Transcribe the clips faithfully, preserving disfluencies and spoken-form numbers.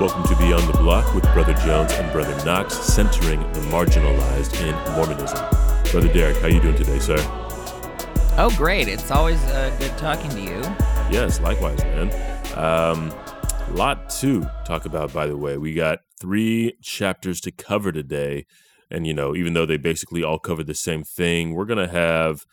Welcome to Beyond the Block with Brother Jones and Brother Knox, centering the marginalized in Mormonism. Brother Derek, how you doing today, sir? Oh, great. It's always uh, good talking to you. Yes, likewise, man. Um, lot to talk about, by the way. We got three chapters to cover today. And, you know, even though they basically all cover the same thing, we're going to have,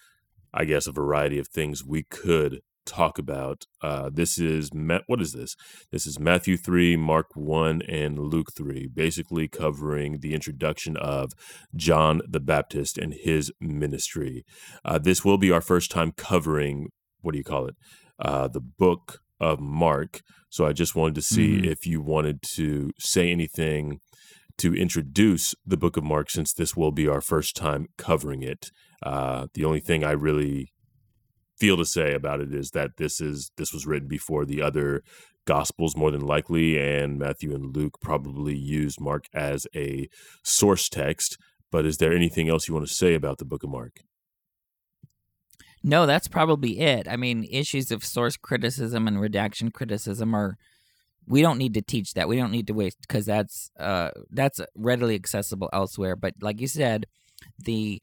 I guess, a variety of things we could talk about. Uh, this is, Ma- what is this? This is Matthew three, Mark one, and Luke three, basically covering the introduction of John the Baptist and his ministry. Uh, this will be our first time covering, what do you call it, uh, the book of Mark. So I just wanted to see mm-hmm. if you wanted to say anything to introduce the Book of Mark, since this will be our first time covering it. Uh, the only thing I really feel to say about it is that this is this was written before the other Gospels, more than likely, and Matthew and Luke probably used Mark as a source text. But is there anything else you want to say about the Book of Mark? No, that's probably it. I mean, issues of source criticism and redaction criticism are, we don't need to teach that. We don't need to waste, because that's uh, that's readily accessible elsewhere. But like you said, the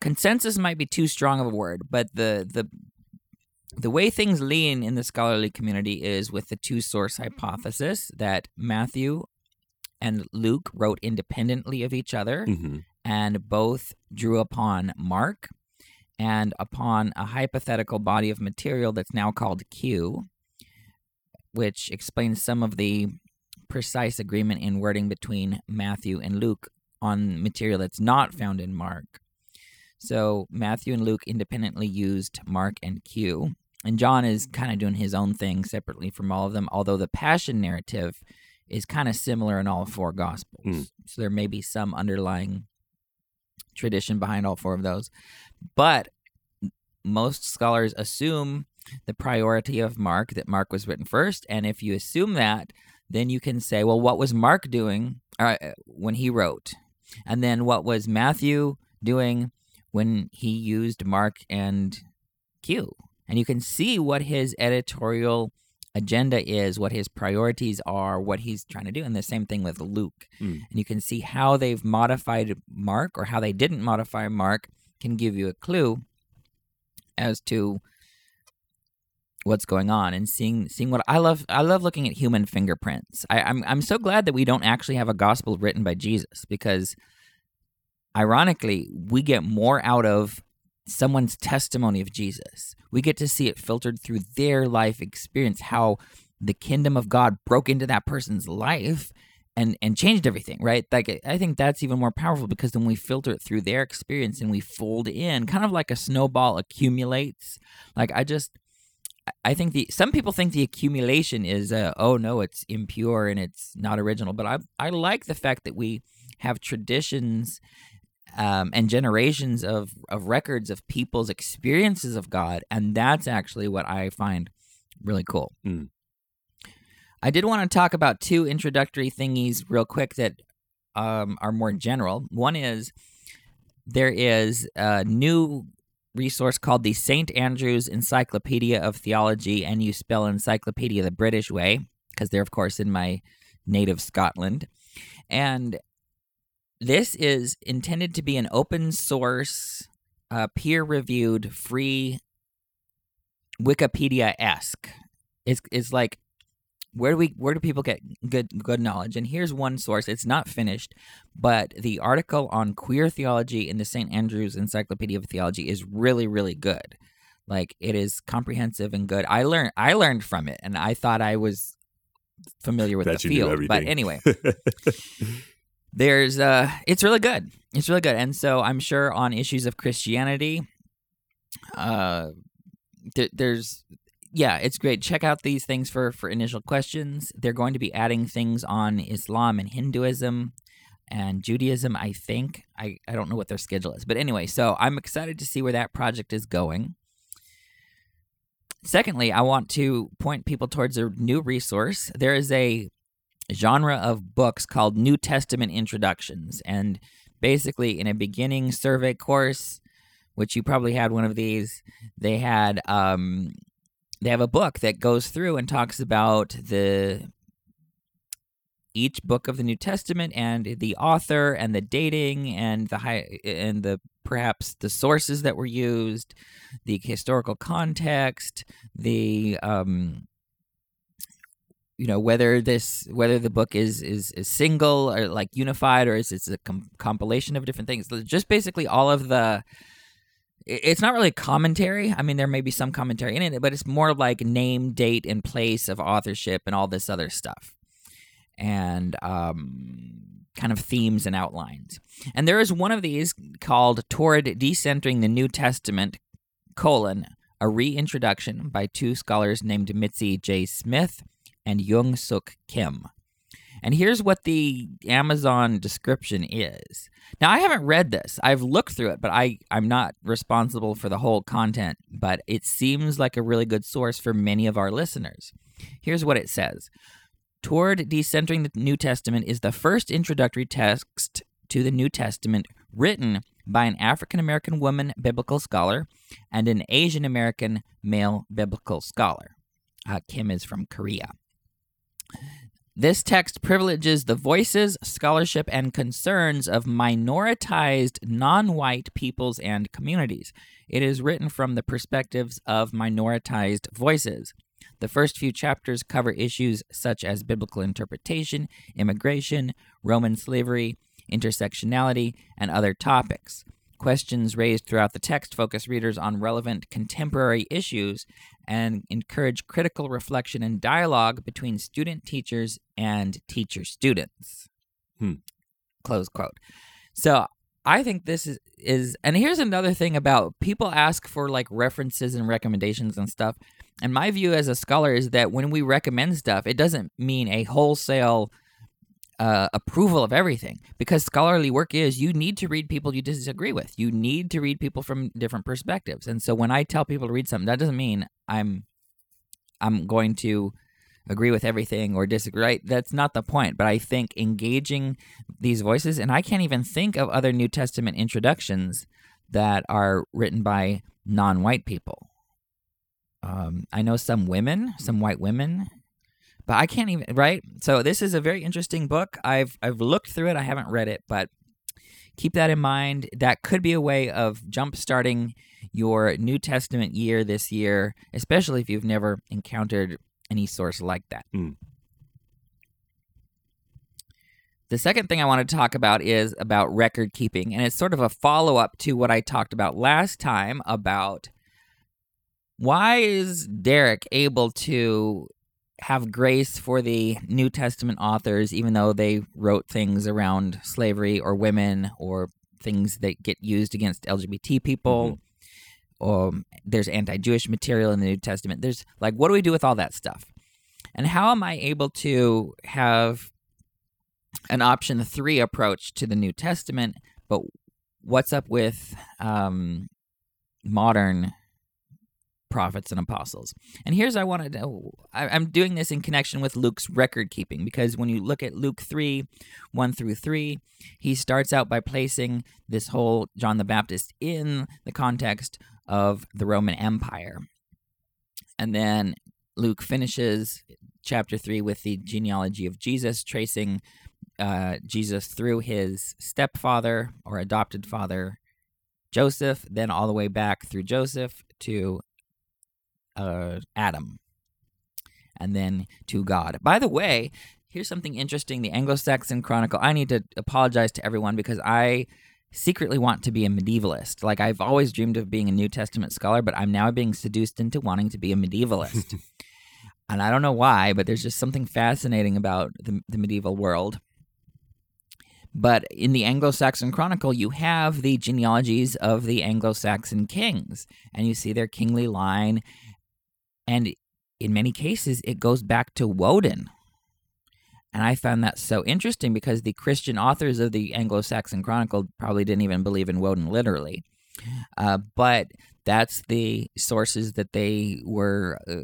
consensus might be too strong of a word, but the the the way things lean in the scholarly community is with the two-source hypothesis, that Matthew and Luke wrote independently of each other, mm-hmm. and both drew upon Mark and upon a hypothetical body of material that's now called Q, which explains some of the precise agreement in wording between Matthew and Luke on material that's not found in Mark. So Matthew and Luke independently used Mark and Q, and John is kind of doing his own thing separately from all of them, although the Passion narrative is kind of similar in all four Gospels. Mm. So there may be some underlying tradition behind all four of those. But most scholars assume the priority of Mark, that Mark was written first, and if you assume that, then you can say, well, what was Mark doing uh, when he wrote? And then what was Matthew doing when he used Mark and Q? And you can see what his editorial agenda is, what his priorities are, what he's trying to do, and the same thing with Luke. Mm. And you can see how they've modified Mark, or how they didn't modify Mark, can give you a clue as to what's going on, and seeing seeing what I love. I love looking at human fingerprints. I, I'm I'm so glad that we don't actually have a gospel written by Jesus, because ironically, we get more out of someone's testimony of Jesus. We get to see it filtered through their life experience, how the kingdom of God broke into that person's life and, and changed everything, right? Like, I think that's even more powerful, because then we filter it through their experience and we fold in, kind of like a snowball accumulates. Like, I just... I think the some people think the accumulation is, uh, oh, no, it's impure and it's not original. But I I like the fact that we have traditions um, and generations of, of records of people's experiences of God. And that's actually what I find really cool. Mm. I did want to talk about two introductory thingies real quick that um, are more general. One is there is a new resource called the Saint Andrew's Encyclopedia of Theology, and you spell encyclopedia the British way, because they're, of course, in my native Scotland. And this is intended to be an open source, uh, peer-reviewed, free, Wikipedia-esque. It's, it's like, where do we where do people get good good knowledge? And here's one source. It's not finished, but the article on queer theology in the Saint Andrew's Encyclopedia of Theology is really, really good. Like, it is comprehensive and good. I learned I learned from it, and I thought I was familiar with that the field. But anyway, there's uh, it's really good. It's really good. And so I'm sure on issues of Christianity, uh, th- there's. Yeah, it's great. Check out these things for, for initial questions. They're going to be adding things on Islam and Hinduism and Judaism, I think. I, I don't know what their schedule is. But anyway, so I'm excited to see where that project is going. Secondly, I want to point people towards a new resource. There is a genre of books called New Testament Introductions. And basically, in a beginning survey course, which you probably had one of these, they had... um. They have a book that goes through and talks about the each book of the New Testament and the author and the dating and the high, and the perhaps the sources that were used, the historical context, the um, you know whether this whether the book is is, is single or like unified, or is it's a com- compilation of different things. Just basically all of the. It's not really commentary. I mean, there may be some commentary in it, but it's more like name, date, and place of authorship and all this other stuff. And um, kind of themes and outlines. And there is one of these called Toward Decentering the New Testament, colon, a reintroduction by two scholars named Mitzi J. Smith and Jung Suk Kim. And here's what the Amazon description is. Now, I haven't read this. I've looked through it, but I, I'm not responsible for the whole content. But it seems like a really good source for many of our listeners. Here's what it says. Toward Decentering the New Testament is the first introductory text to the New Testament written by an African-American woman biblical scholar and an Asian-American male biblical scholar. Uh, Kim is from Korea. This text privileges the voices, scholarship, and concerns of minoritized non-white peoples and communities. It is written from the perspectives of minoritized voices. The first few chapters cover issues such as biblical interpretation, immigration, Roman slavery, intersectionality, and other topics. Questions raised throughout the text focus readers on relevant contemporary issues and encourage critical reflection and dialogue between student teachers and teacher students. Hmm. Close quote. So I think this is, is, and here's another thing about people ask for like references and recommendations and stuff. And my view as a scholar is that when we recommend stuff, it doesn't mean a wholesale Uh, approval of everything, because scholarly work is you need to read people you disagree with. You need to read people from different perspectives. And so when I tell people to read something, that doesn't mean I'm I'm going to agree with everything or disagree. Right? That's not the point. But I think engaging these voices, and I can't even think of other New Testament introductions that are written by non-white people. Um, I know some women, some white women. But I can't even, right? So this is a very interesting book. I've I've looked through it. I haven't read it, but keep that in mind. That could be a way of jumpstarting your New Testament year this year, especially if you've never encountered any source like that. Mm. The second thing I want to talk about is about record keeping, and it's sort of a follow-up to what I talked about last time about why is Derek able to have grace for the New Testament authors, even though they wrote things around slavery or women or things that get used against L G B T people. Mm-hmm. Um, there's anti-Jewish material in the New Testament. There's like, what do we do with all that stuff? And how am I able to have an option three approach to the New Testament? But what's up with um, modern prophets and apostles? And here's I want to know. I'm doing this in connection with Luke's record keeping, because when you look at Luke three, one through three, he starts out by placing this whole John the Baptist in the context of the Roman Empire. And then Luke finishes chapter three with the genealogy of Jesus, tracing uh, Jesus through his stepfather or adopted father, Joseph, then all the way back through Joseph to Uh, Adam, and then to God. By the way, here's something interesting. The Anglo-Saxon Chronicle. I need to apologize to everyone because I secretly want to be a medievalist. Like, I've always dreamed of being a New Testament scholar, but I'm now being seduced into wanting to be a medievalist. And I don't know why, but there's just something fascinating about the, the medieval world. But in the Anglo-Saxon Chronicle, you have the genealogies of the Anglo-Saxon kings, and you see their kingly line. And in many cases, it goes back to Woden. And I found that so interesting because the Christian authors of the Anglo-Saxon Chronicle probably didn't even believe in Woden literally. Uh, but that's the sources that they were uh,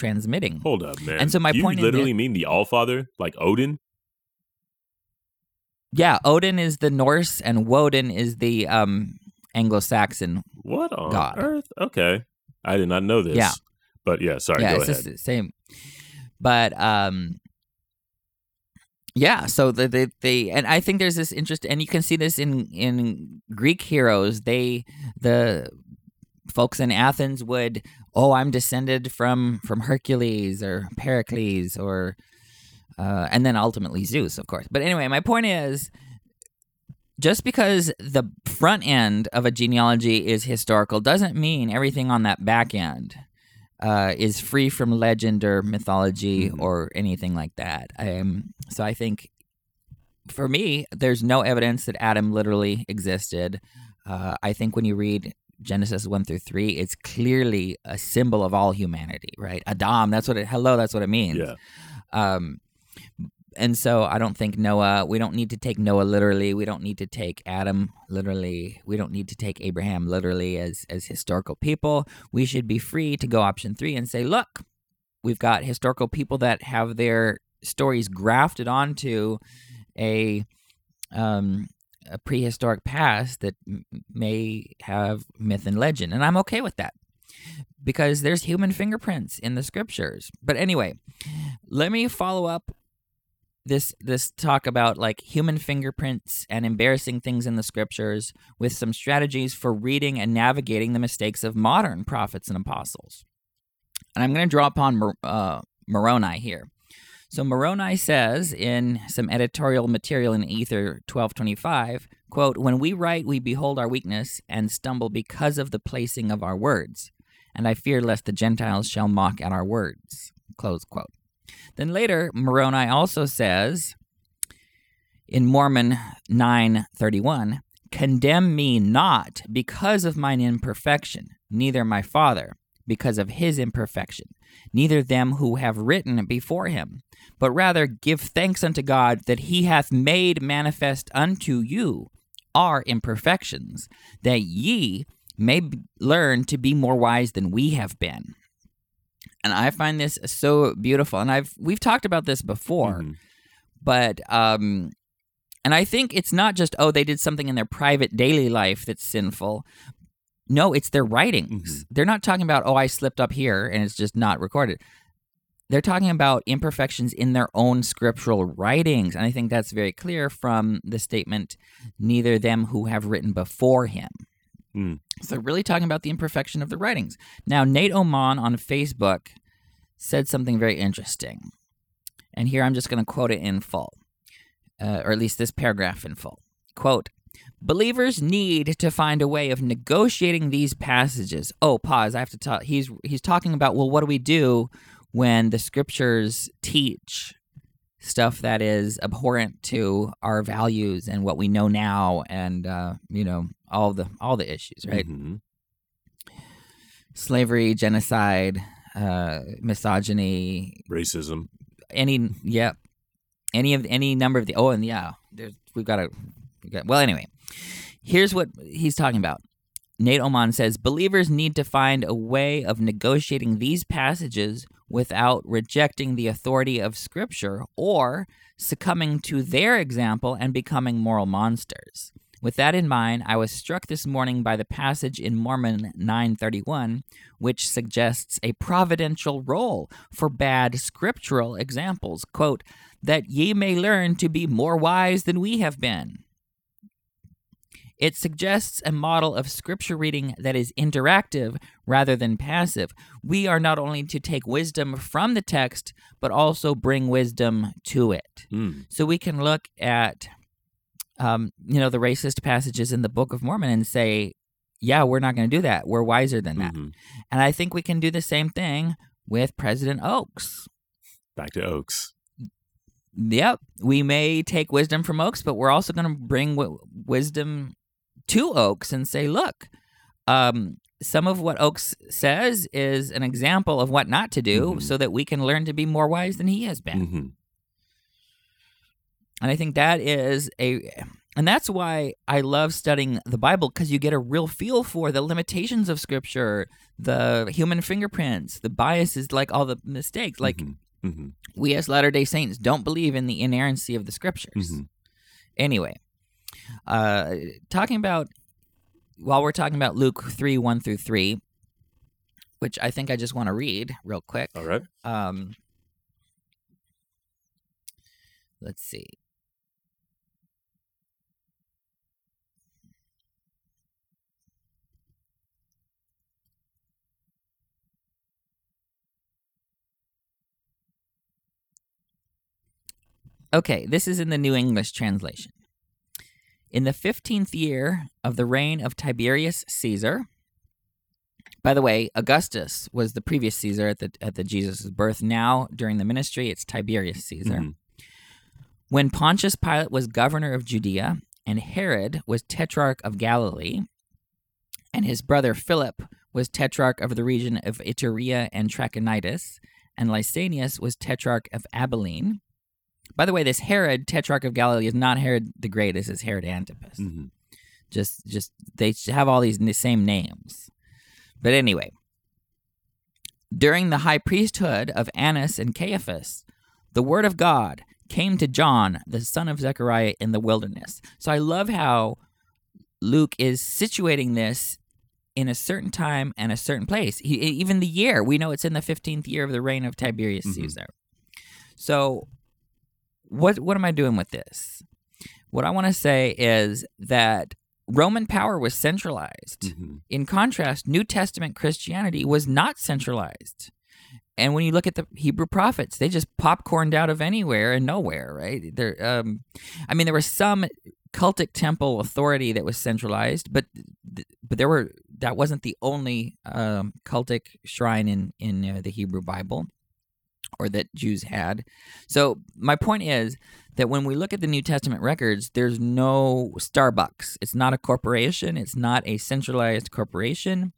transmitting. Hold up, man. And so my you point is, you literally mean the Allfather, like Odin? Yeah, Odin is the Norse, and Woden is the um, Anglo-Saxon What on god. Earth? Okay. I did not know this. Yeah. But yeah, sorry, yeah, go it's ahead. Just the same. But um, Yeah, so they, they, they, and I think there's this interest, and you can see this in, in Greek heroes. They, the folks in Athens would, oh, I'm descended from, from Hercules or Pericles or, uh, and then ultimately Zeus, of course. But anyway, my point is, just because the front end of a genealogy is historical doesn't mean everything on that back end Uh, is free from legend or mythology mm-hmm. or anything like that. Um, so I think, for me, there's no evidence that Adam literally existed. Uh, I think when you read Genesis one through three, it's clearly a symbol of all humanity, right? Adam, that's what it, hello, that's what it means. Yeah. Um, and so I don't think Noah, we don't need to take Noah literally. We don't need to take Adam literally. We don't need to take Abraham literally as as historical people. We should be free to go option three and say, look, we've got historical people that have their stories grafted onto a um, a prehistoric past that m- may have myth and legend. And I'm okay with that because there's human fingerprints in the scriptures. But anyway, let me follow up This this talk about like human fingerprints and embarrassing things in the scriptures with some strategies for reading and navigating the mistakes of modern prophets and apostles. And I'm going to draw upon uh, Moroni here. So Moroni says in some editorial material in Ether twelve twenty-five, quote, "When we write, we behold our weakness and stumble because of the placing of our words. And I fear lest the Gentiles shall mock at our words," close quote. Then later, Moroni also says in Mormon nine thirty-one, "Condemn me not because of mine imperfection, neither my father because of his imperfection, neither them who have written before him, but rather give thanks unto God that he hath made manifest unto you our imperfections, that ye may learn to be more wise than we have been." And I find this so beautiful, and I've we've talked about this before, mm-hmm. but um, and I think it's not just oh they did something in their private daily life that's sinful. No, it's their writings. Mm-hmm. They're not talking about oh I slipped up here and it's just not recorded. They're talking about imperfections in their own scriptural writings, and I think that's very clear from the statement, "Neither them who have written before him." Mm. So really talking about the imperfection of the writings. Now, Nate Oman on Facebook said something very interesting. And here I'm just going to quote it in full, uh, or at least this paragraph in full. Quote, "Believers need to find a way of negotiating these passages." Oh, pause. I have to talk. He's, he's talking about, well, what do we do when the scriptures teach stuff that is abhorrent to our values and what we know now and, uh, you know, all the all the issues, right? Mm-hmm. Slavery, genocide, uh, misogyny, racism, any yeah, any of any number of the oh and yeah, there's, we've got a we've got, well anyway. Here's what he's talking about. Nate Oman says believers need to find a way of negotiating these passages without rejecting the authority of Scripture or succumbing to their example and becoming moral monsters. With that in mind, I was struck this morning by the passage in Mormon nine thirty-one, which suggests a providential role for bad scriptural examples, quote, "that ye may learn to be more wise than we have been." It suggests a model of scripture reading that is interactive rather than passive. We are not only to take wisdom from the text, but also bring wisdom to it. Mm. So we can look at Um, you know, the racist passages in the Book of Mormon and say, yeah, we're not going to do that. We're wiser than that. Mm-hmm. And I think we can do the same thing with President Oaks. Back to Oaks. Yep. We may take wisdom from Oaks, but we're also going to bring w- wisdom to Oaks and say, look, um, some of what Oaks says is an example of what not to do mm-hmm. so that we can learn to be more wise than he has been. Mm-hmm. And I think that is a, and that's why I love studying the Bible, because you get a real feel for the limitations of Scripture, the human fingerprints, the biases, like all the mistakes. Like mm-hmm. Mm-hmm. we as Latter-day Saints don't believe in the inerrancy of the Scriptures. Mm-hmm. Anyway, uh, talking about, while we're talking about Luke three, one through three, which I think I just want to read real quick. All right. Um Let's see. Okay, this is in the New English translation. In the fifteenth year of the reign of Tiberius Caesar. By the way, Augustus was the previous Caesar at the at the Jesus' birth. Now, during the ministry, it's Tiberius Caesar. Mm-hmm. When Pontius Pilate was governor of Judea, and Herod was tetrarch of Galilee, and his brother Philip was tetrarch of the region of Iturea and Trachonitis, and Lysanias was tetrarch of Abilene. By the way, this Herod, tetrarch of Galilee, is not Herod the Great. This is Herod Antipas. Mm-hmm. Just, just they have all these same names. But anyway, during the high priesthood of Annas and Caiaphas, the word of God came to John, the son of Zechariah, in the wilderness. So I love how Luke is situating this in a certain time and a certain place. He, even the year. We know it's in the fifteenth year of the reign of Tiberius mm-hmm. Caesar. So what what am I doing with this? What I want to say is that Roman power was centralized. Mm-hmm. In contrast, New Testament Christianity was not centralized. And when you look at the Hebrew prophets, they just popcorned out of anywhere and nowhere, right? There, um, I mean, there was some cultic temple authority that was centralized, but but there were that wasn't the only um, cultic shrine in in uh, the Hebrew Bible, or that Jews had. So my point is that when we look at the New Testament records, there's no Starbucks. It's not a corporation. It's not a centralized corporation.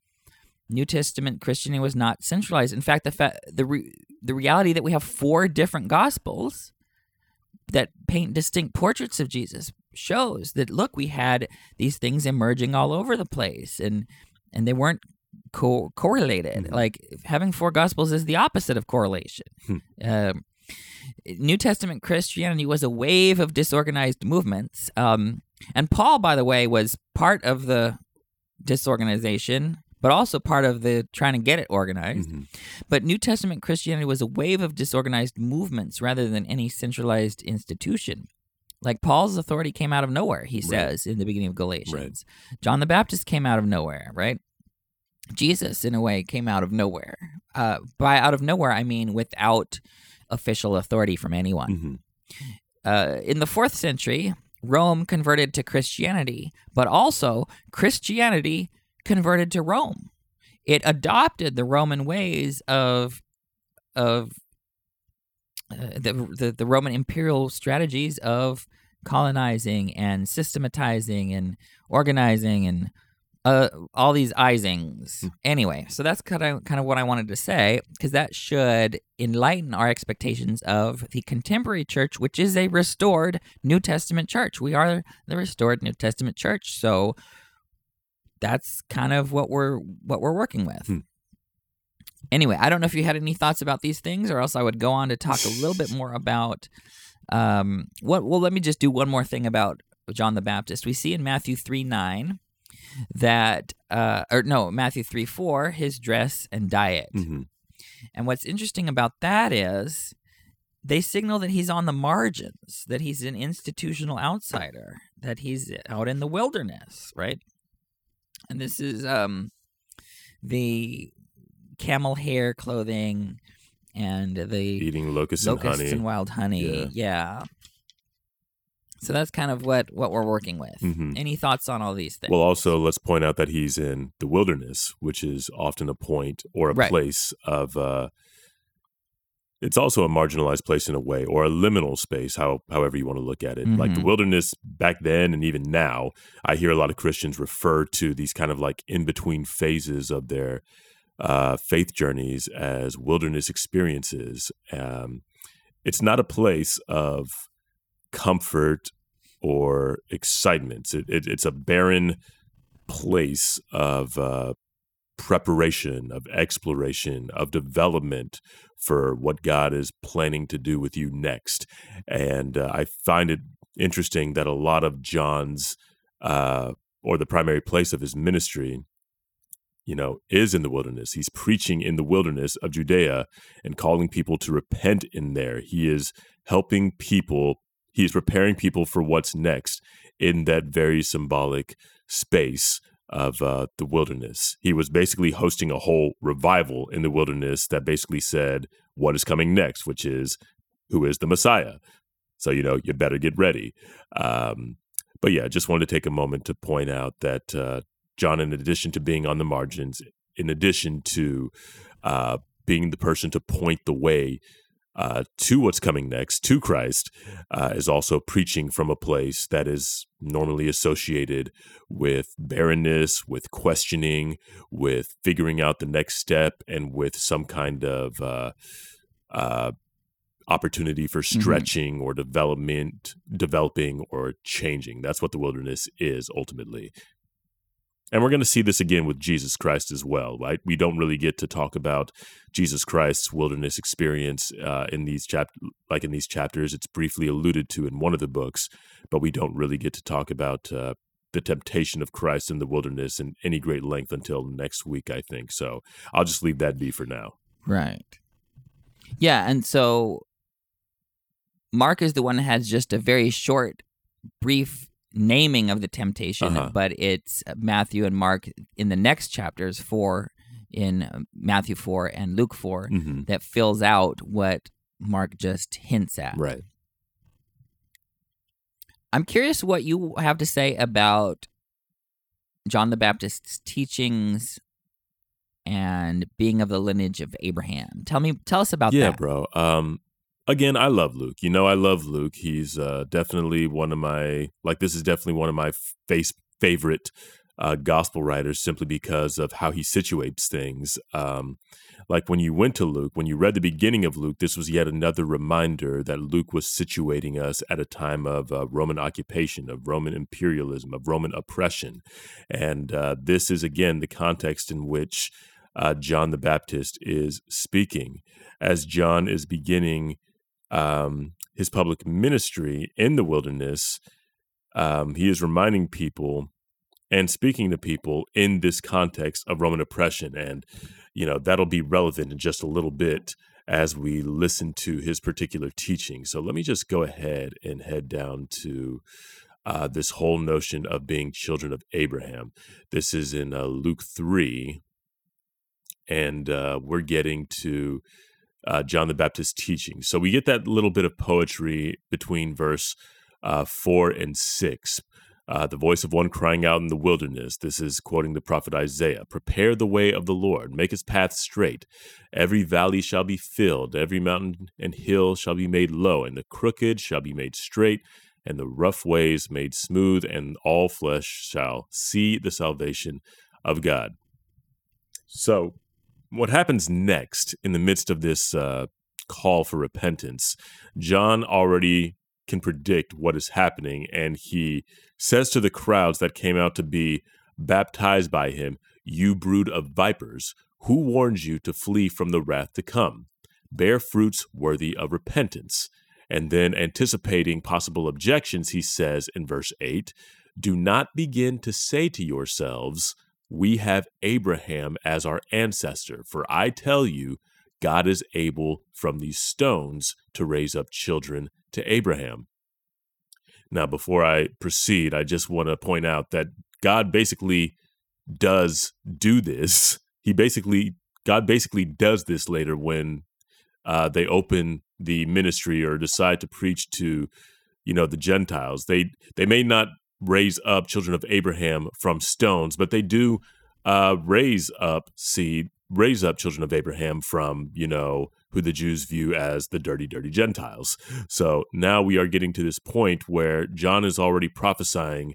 New Testament Christianity was not centralized. In fact, the fa- the re- the reality that we have four different Gospels that paint distinct portraits of Jesus shows that, look, we had these things emerging all over the place, and and they weren't Co- correlated. Mm-hmm. Like having four Gospels is the opposite of correlation. um, New Testament Christianity was a wave of disorganized movements. Um, and Paul, by the way, was part of the disorganization, but also part of the trying to get it organized. Mm-hmm. But New Testament Christianity was a wave of disorganized movements rather than any centralized institution. Like Paul's authority came out of nowhere, he says right. in the beginning of Galatians. Right. John the Baptist came out of nowhere, right? Jesus, in a way, came out of nowhere. Uh, by out of nowhere, I mean without official authority from anyone. Mm-hmm. Uh, in the fourth century, Rome converted to Christianity, but also Christianity converted to Rome. It adopted the Roman ways of of uh, the, the the Roman imperial strategies of colonizing and systematizing and organizing and Uh, all these isings. Anyway, so that's kind of kind of what I wanted to say, because that should enlighten our expectations of the contemporary church, which is a restored New Testament church. We are the restored New Testament church, so that's kind of what we're what we're working with. Hmm. Anyway, I don't know if you had any thoughts about these things, or else I would go on to talk a little bit more about um what. Well, let me just do one more thing about John the Baptist. We see in Matthew three nine. That, uh, or no, Matthew three four, his dress and diet. Mm-hmm. And what's interesting about that is they signal that he's on the margins, that he's an institutional outsider, that he's out in the wilderness, right? And this is um, the camel hair clothing and the eating locusts, locusts and honey. and wild honey. Yeah. yeah. So that's kind of what, what we're working with. Mm-hmm. Any thoughts on all these things? Well, also, let's point out that he's in the wilderness, which is often a point or a right. place of, uh, it's also a marginalized place in a way, or a liminal space, how, however you want to look at it. Mm-hmm. Like the wilderness back then and even now, I hear a lot of Christians refer to these kind of like in-between phases of their uh, faith journeys as wilderness experiences. Um, it's not a place of comfort or excitement. It, it, it's a barren place of uh, preparation, of exploration, of development for what God is planning to do with you next. And uh, I find it interesting that a lot of John's, uh, or the primary place of his ministry, you know, is in the wilderness. He's preaching in the wilderness of Judea and calling people to repent in there. He is helping people He's preparing people for what's next in that very symbolic space of uh, the wilderness. He was basically hosting a whole revival in the wilderness that basically said what is coming next, which is who is the Messiah. So, you know, you better get ready. Um, but yeah, just wanted to take a moment to point out that uh, John, in addition to being on the margins, in addition to uh, being the person to point the way Uh, to what's coming next, to Christ, uh, is also preaching from a place that is normally associated with barrenness, with questioning, with figuring out the next step, and with some kind of uh, uh, opportunity for stretching mm-hmm. or development, developing or changing. That's what the wilderness is ultimately. And we're going to see this again with Jesus Christ as well, right? We don't really get to talk about Jesus Christ's wilderness experience uh, in these chap- like in these chapters. It's briefly alluded to in one of the books, but we don't really get to talk about uh, the temptation of Christ in the wilderness in any great length until next week, I think. So I'll just leave that be for now. Right. Yeah, and so Mark is the one that has just a very short, brief naming of the temptation, uh-huh. but it's Matthew and Mark in the next chapters, four in Matthew four and Luke four, mm-hmm. that fills out what Mark just hints at. Right. I'm curious what you have to say about John the Baptist's teachings and being of the lineage of Abraham. Tell me, tell us about yeah, that. Yeah, bro. Um, Again, I love Luke. You know, I love Luke. He's uh, definitely one of my, like, this is definitely one of my face, favorite uh, gospel writers simply because of how he situates things. Um, like when you went to Luke, when you read the beginning of Luke, this was yet another reminder that Luke was situating us at a time of uh, Roman occupation, of Roman imperialism, of Roman oppression. And uh, this is, again, the context in which uh, John the Baptist is speaking. As John is beginning Um, his public ministry in the wilderness, um, he is reminding people and speaking to people in this context of Roman oppression. And, you know, that'll be relevant in just a little bit as we listen to his particular teaching. So let me just go ahead and head down to uh, this whole notion of being children of Abraham. This is in uh, Luke three, and uh, we're getting to Uh, John the Baptist's teaching. So we get that little bit of poetry between verse uh, four and six. Uh, the voice of one crying out in the wilderness. This is quoting the prophet Isaiah. Prepare the way of the Lord, make his path straight. Every valley shall be filled, every mountain and hill shall be made low, and the crooked shall be made straight, and the rough ways made smooth, and all flesh shall see the salvation of God. So what happens next in the midst of this uh, call for repentance, John already can predict what is happening, and he says to the crowds that came out to be baptized by him, you brood of vipers, who warned you to flee from the wrath to come? Bear fruits worthy of repentance. And then anticipating possible objections, he says in verse eight, do not begin to say to yourselves, we have Abraham as our ancestor, for I tell you, God is able from these stones to raise up children to Abraham. Now, before I proceed, I just want to point out that God basically does do this. He basically, God basically does this later when uh, they open the ministry or decide to preach to, you know, the Gentiles. They they may not raise up children of Abraham from stones, but they do uh, raise up seed, raise up children of Abraham from, you know, who the Jews view as the dirty, dirty Gentiles. So now we are getting to this point where John is already prophesying,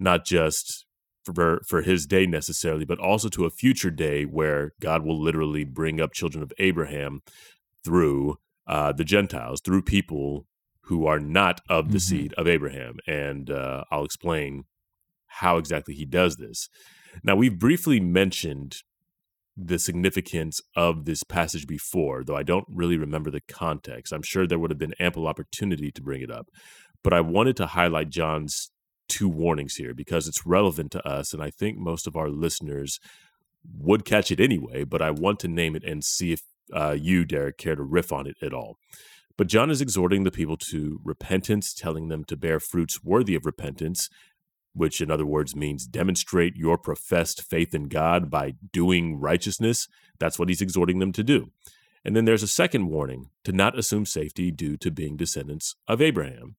not just for, for his day necessarily, but also to a future day where God will literally bring up children of Abraham through uh, the Gentiles, through people who are not of the mm-hmm. seed of Abraham. And uh, I'll explain how exactly he does this. Now, we've briefly mentioned the significance of this passage before, though I don't really remember the context. I'm sure there would have been ample opportunity to bring it up. But I wanted to highlight John's two warnings here because it's relevant to us, and I think most of our listeners would catch it anyway, but I want to name it and see if uh, you, Derek, care to riff on it at all. But John is exhorting the people to repentance, telling them to bear fruits worthy of repentance, which in other words means demonstrate your professed faith in God by doing righteousness. That's what he's exhorting them to do. And then there's a second warning, to not assume safety due to being descendants of Abraham.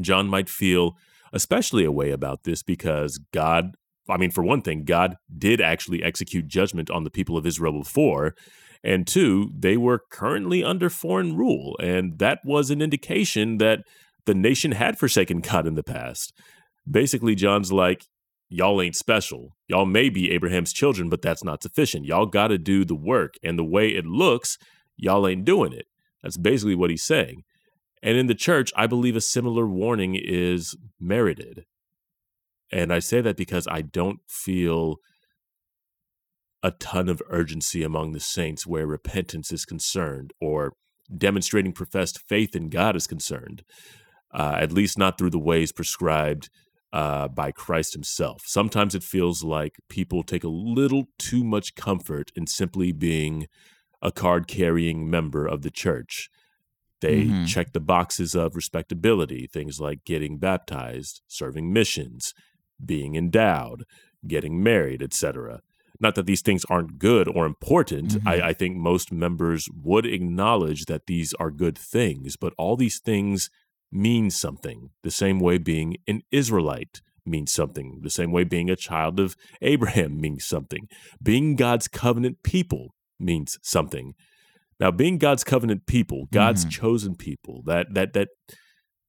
John might feel especially a way about this because God, I mean, for one thing, God did actually execute judgment on the people of Israel before, and two, they were currently under foreign rule, and that was an indication that the nation had forsaken God in the past. Basically, John's like, y'all ain't special. Y'all may be Abraham's children, but that's not sufficient. Y'all got to do the work, and the way it looks, y'all ain't doing it. That's basically what he's saying. And in the church, I believe a similar warning is merited. And I say that because I don't feel a ton of urgency among the saints where repentance is concerned or demonstrating professed faith in God is concerned, uh, at least not through the ways prescribed uh, by Christ himself. Sometimes it feels like people take a little too much comfort in simply being a card-carrying member of the church. They mm-hmm. check the boxes of respectability, things like getting baptized, serving missions, being endowed, getting married, et cetera. Not that these things aren't good or important. Mm-hmm. I, I think most members would acknowledge that these are good things, but all these things mean something, the same way being an Israelite means something, the same way being a child of Abraham means something. Being God's covenant people means something. Now, being God's covenant people, God's mm-hmm. chosen people, that that that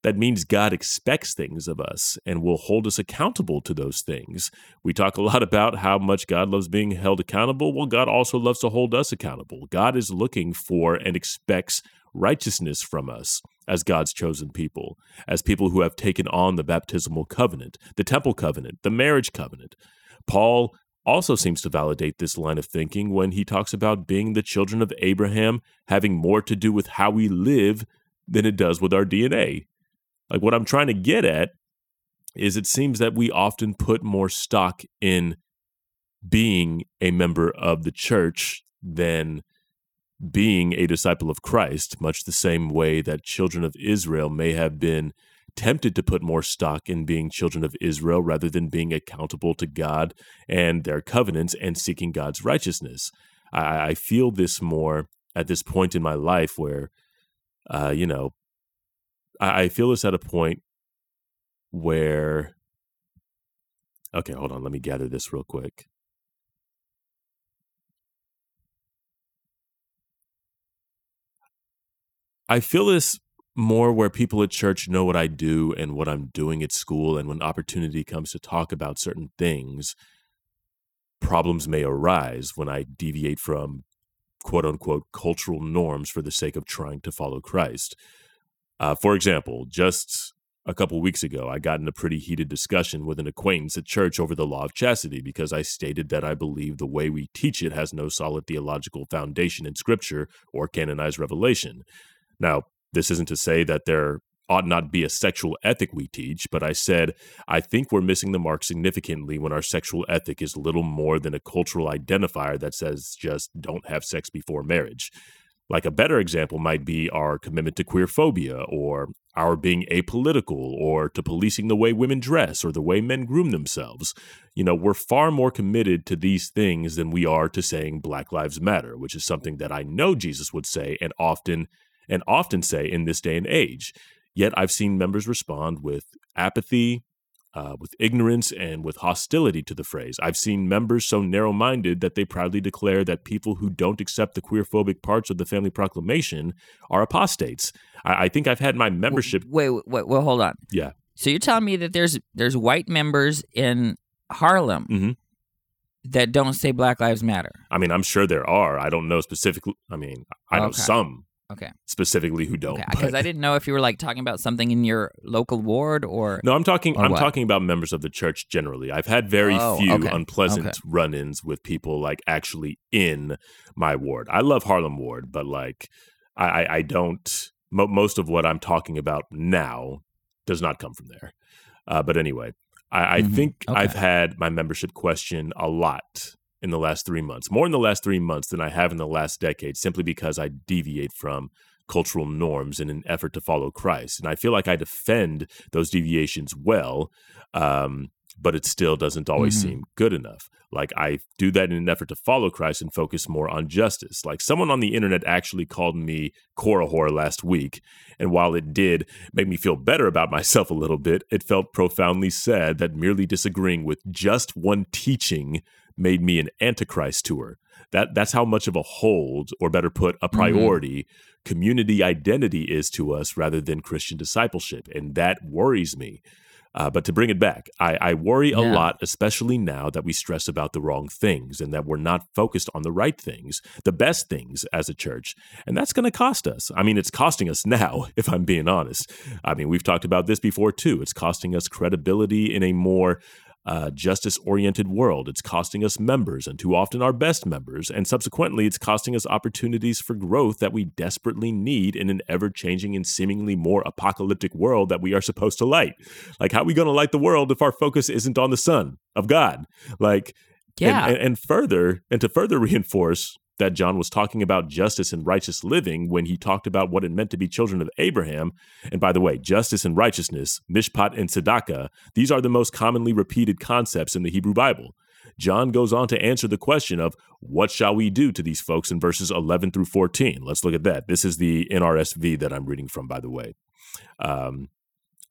that means God expects things of us and will hold us accountable to those things. We talk a lot about how much God loves being held accountable. Well, God also loves to hold us accountable. God is looking for and expects righteousness from us as God's chosen people, as people who have taken on the baptismal covenant, the temple covenant, the marriage covenant. Paul also seems to validate this line of thinking when he talks about being the children of Abraham having more to do with how we live than it does with our D N A. Like, what I'm trying to get at is it seems that we often put more stock in being a member of the church than being a disciple of Christ, much the same way that children of Israel may have been tempted to put more stock in being children of Israel rather than being accountable to God and their covenants and seeking God's righteousness. I, I feel this more at this point in my life where, uh, you know, I, I feel this at a point where, okay, hold on, let me gather this real quick. I feel this more where people at church know what I do and what I'm doing at school, and when opportunity comes to talk about certain things, problems may arise when I deviate from quote-unquote cultural norms for the sake of trying to follow Christ. Uh, for example, just a couple weeks ago, I got in a pretty heated discussion with an acquaintance at church over the law of chastity because I stated that I believe the way we teach it has no solid theological foundation in Scripture or canonized revelation. Now, this isn't to say that there ought not be a sexual ethic we teach, but I said, I think we're missing the mark significantly when our sexual ethic is little more than a cultural identifier that says just don't have sex before marriage. Like, a better example might be our commitment to queerphobia, or our being apolitical, or to policing the way women dress or the way men groom themselves. You know, we're far more committed to these things than we are to saying Black Lives Matter, which is something that I know Jesus would say and often and often say in this day and age. Yet I've seen members respond with apathy, uh, with ignorance, and with hostility to the phrase. I've seen members so narrow-minded that they proudly declare that people who don't accept the queerphobic parts of the Family Proclamation are apostates. I, I think I've had my membership— Wait, wait, wait, well, hold on. Yeah. So you're telling me that there's there's white members in Harlem— mm-hmm. —that don't say Black Lives Matter? I memean, I'm sure there are. I don't know specifically. I mean, I know— okay. —some. Okay. Specifically, who don't? Because okay, I didn't know if you were like talking about something in your local ward or no. I'm talking. I'm what? talking about members of the church generally. I've had very oh, few okay. unpleasant okay. run-ins with people like actually in my ward. I love Harlem Ward, but like I, I, I don't. Mo- most of what I'm talking about now does not come from there. Uh, but anyway, I, I mm-hmm. think okay. I've had my membership question a lot in the last three months, more in the last three months than I have in the last decade, simply because I deviate from cultural norms in an effort to follow Christ. And I feel like I defend those deviations well, um, but it still doesn't always mm-hmm. seem good enough. Like, I do that in an effort to follow Christ and focus more on justice. Like, someone on the internet actually called me Korahor last week, and while it did make me feel better about myself a little bit, it felt profoundly sad that merely disagreeing with just one teaching made me an antichrist to her. That, that's how much of a hold, or better put, a priority, mm-hmm. community identity is to us rather than Christian discipleship, and that worries me. Uh, but to bring it back, I, I worry a yeah. lot, especially now that we stress about the wrong things and that we're not focused on the right things, the best things as a church. And that's going to cost us. I mean, it's costing us now, if I'm being honest. I mean, we've talked about this before, too. It's costing us credibility in a more uh, justice-oriented world. It's costing us members, and too often our best members. And subsequently, it's costing us opportunities for growth that we desperately need in an ever-changing and seemingly more apocalyptic world that we are supposed to light. Like, how are we going to light the world if our focus isn't on the Son of God? Like, yeah. and, and, and further, and to further reinforce that John was talking about justice and righteous living when he talked about what it meant to be children of Abraham. And by the way, justice and righteousness, mishpat and tzedakah, these are the most commonly repeated concepts in the Hebrew Bible. John goes on to answer the question of what shall we do to these folks in verses eleven through fourteen. Let's look at that. This is the N R S V that I'm reading from, by the way. Um,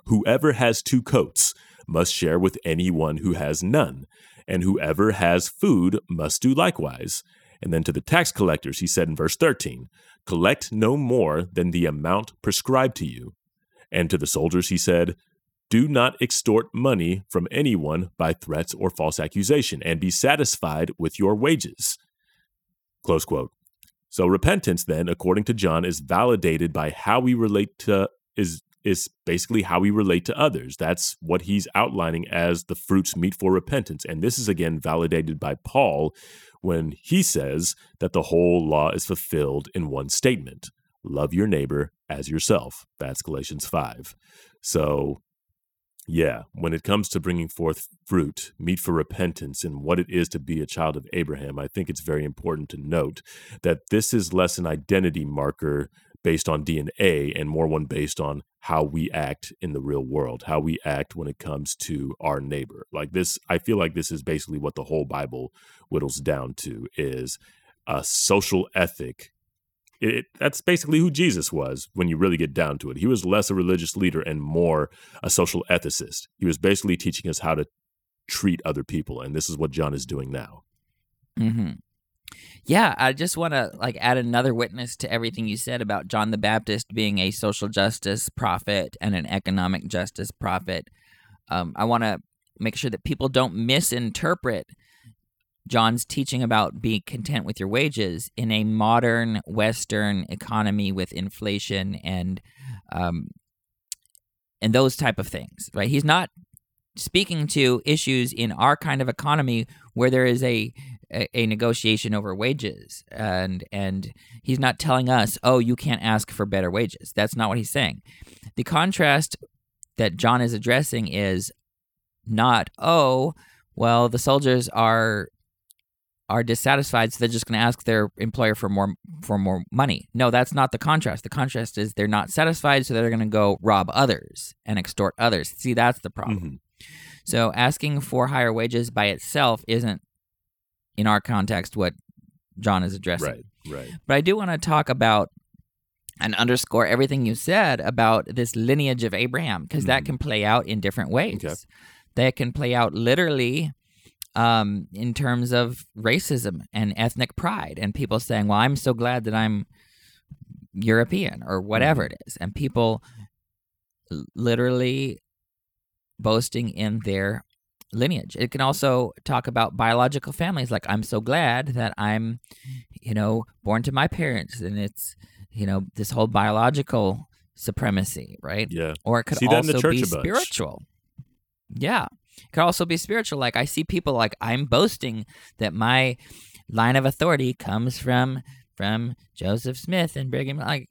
Whoever has two coats must share with anyone who has none, and whoever has food must do likewise. And then to the tax collectors, he said in verse thirteen, collect no more than the amount prescribed to you. And to the soldiers, he said, do not extort money from anyone by threats or false accusation, and be satisfied with your wages. Close quote. So repentance, then, according to John, is validated by how we relate to, is is basically how we relate to others. That's what he's outlining as the fruits meet for repentance. And this is, again, validated by Paul, when he says that the whole law is fulfilled in one statement, love your neighbor as yourself. That's Galatians five. So, yeah, when it comes to bringing forth fruit, meat for repentance, and what it is to be a child of Abraham, I think it's very important to note that this is less an identity marker based on D N A and more one based on how we act in the real world, how we act when it comes to our neighbor. Like this, I feel like this is basically what the whole Bible whittles down to, is a social ethic. It, it, that's basically who Jesus was when you really get down to it. He was less a religious leader and more a social ethicist. He was basically teaching us how to treat other people, and this is what John is doing now. Mm-hmm. Yeah, I just want to like add another witness to everything you said about John the Baptist being a social justice prophet and an economic justice prophet. Um, I want to make sure that people don't misinterpret John's teaching about be content with your wages in a modern Western economy with inflation and um, and those type of things. Right? He's not speaking to issues in our kind of economy where there is a a negotiation over wages, and and he's not telling us, oh, you can't ask for better wages. That's not what he's saying. The contrast that John is addressing is not, oh, well, the soldiers are are dissatisfied, so they're just going to ask their employer for more for more money. No, that's not the contrast. The contrast is they're not satisfied, so they're going to go rob others and extort others. See, that's the problem. Mm-hmm. So asking for higher wages by itself isn't, in our context, what John is addressing. Right, right. But I do want to talk about and underscore everything you said about this lineage of Abraham, because mm-hmm. that can play out in different ways. Okay. That can play out literally um, in terms of racism and ethnic pride and people saying, well, I'm so glad that I'm European or whatever it is. And people literally boasting in their lineage. It can also talk about biological families, like I'm so glad that I'm, you know, born to my parents, and it's, you know, this whole biological supremacy, right? Yeah. Or it could see also be spiritual. Yeah. It could also be spiritual. Like I see people like I'm boasting that my line of authority comes from from Joseph Smith and Brigham. Like,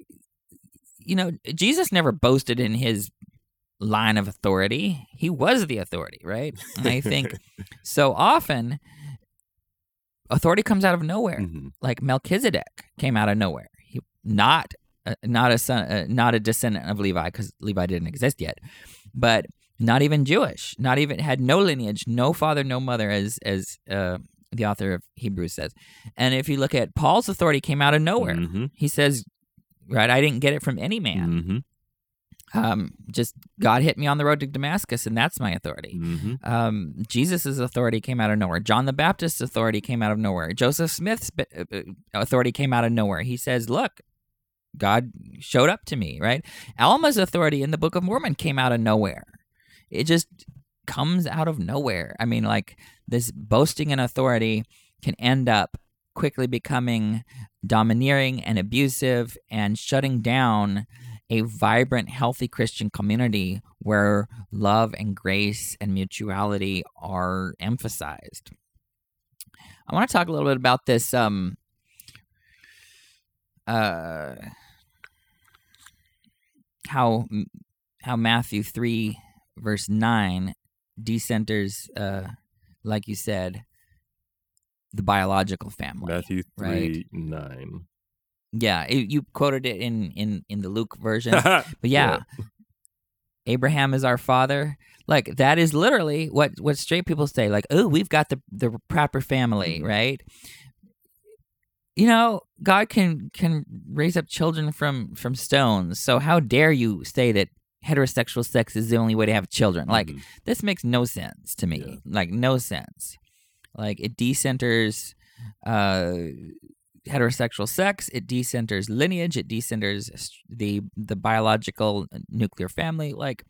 you know, Jesus never boasted in his line of authority. He was the authority, right? And I think so often authority comes out of nowhere. Mm-hmm. Like Melchizedek came out of nowhere. He, not uh, not a son, uh, not a descendant of Levi, because Levi didn't exist yet, but not even Jewish, not even had no lineage, no father, no mother, as as uh, the author of Hebrews says. And if you look at Paul's authority, came out of nowhere. Mm-hmm. He says, right, I didn't get it from any man. Mm-hmm. Um, just God hit me on the road to Damascus, and that's my authority. Mm-hmm. Um, Jesus's authority came out of nowhere. John the Baptist's authority came out of nowhere. Joseph Smith's authority came out of nowhere. He says, look, God showed up to me, right? Alma's authority in the Book of Mormon came out of nowhere. It just comes out of nowhere. I mean, like, this boasting in authority can end up quickly becoming domineering and abusive and shutting down a vibrant, healthy Christian community where love and grace and mutuality are emphasized. I want to talk a little bit about this um, uh, how how Matthew three verse nine decenters, uh, like you said, the biological family. Matthew three right? nine. Yeah, it, you quoted it in, in, in the Luke version, but yeah, yeah, Abraham is our father. Like, that is literally what, what straight people say. Like, oh, we've got the the proper family, right? You know, God can can raise up children from, from stones. So how dare you say that heterosexual sex is the only way to have children? Like, mm-hmm. this makes no sense to me. Yeah. Like, no sense. Like, it decenters uh, heterosexual sex, it decenters lineage, it decenters the the biological nuclear family. Like,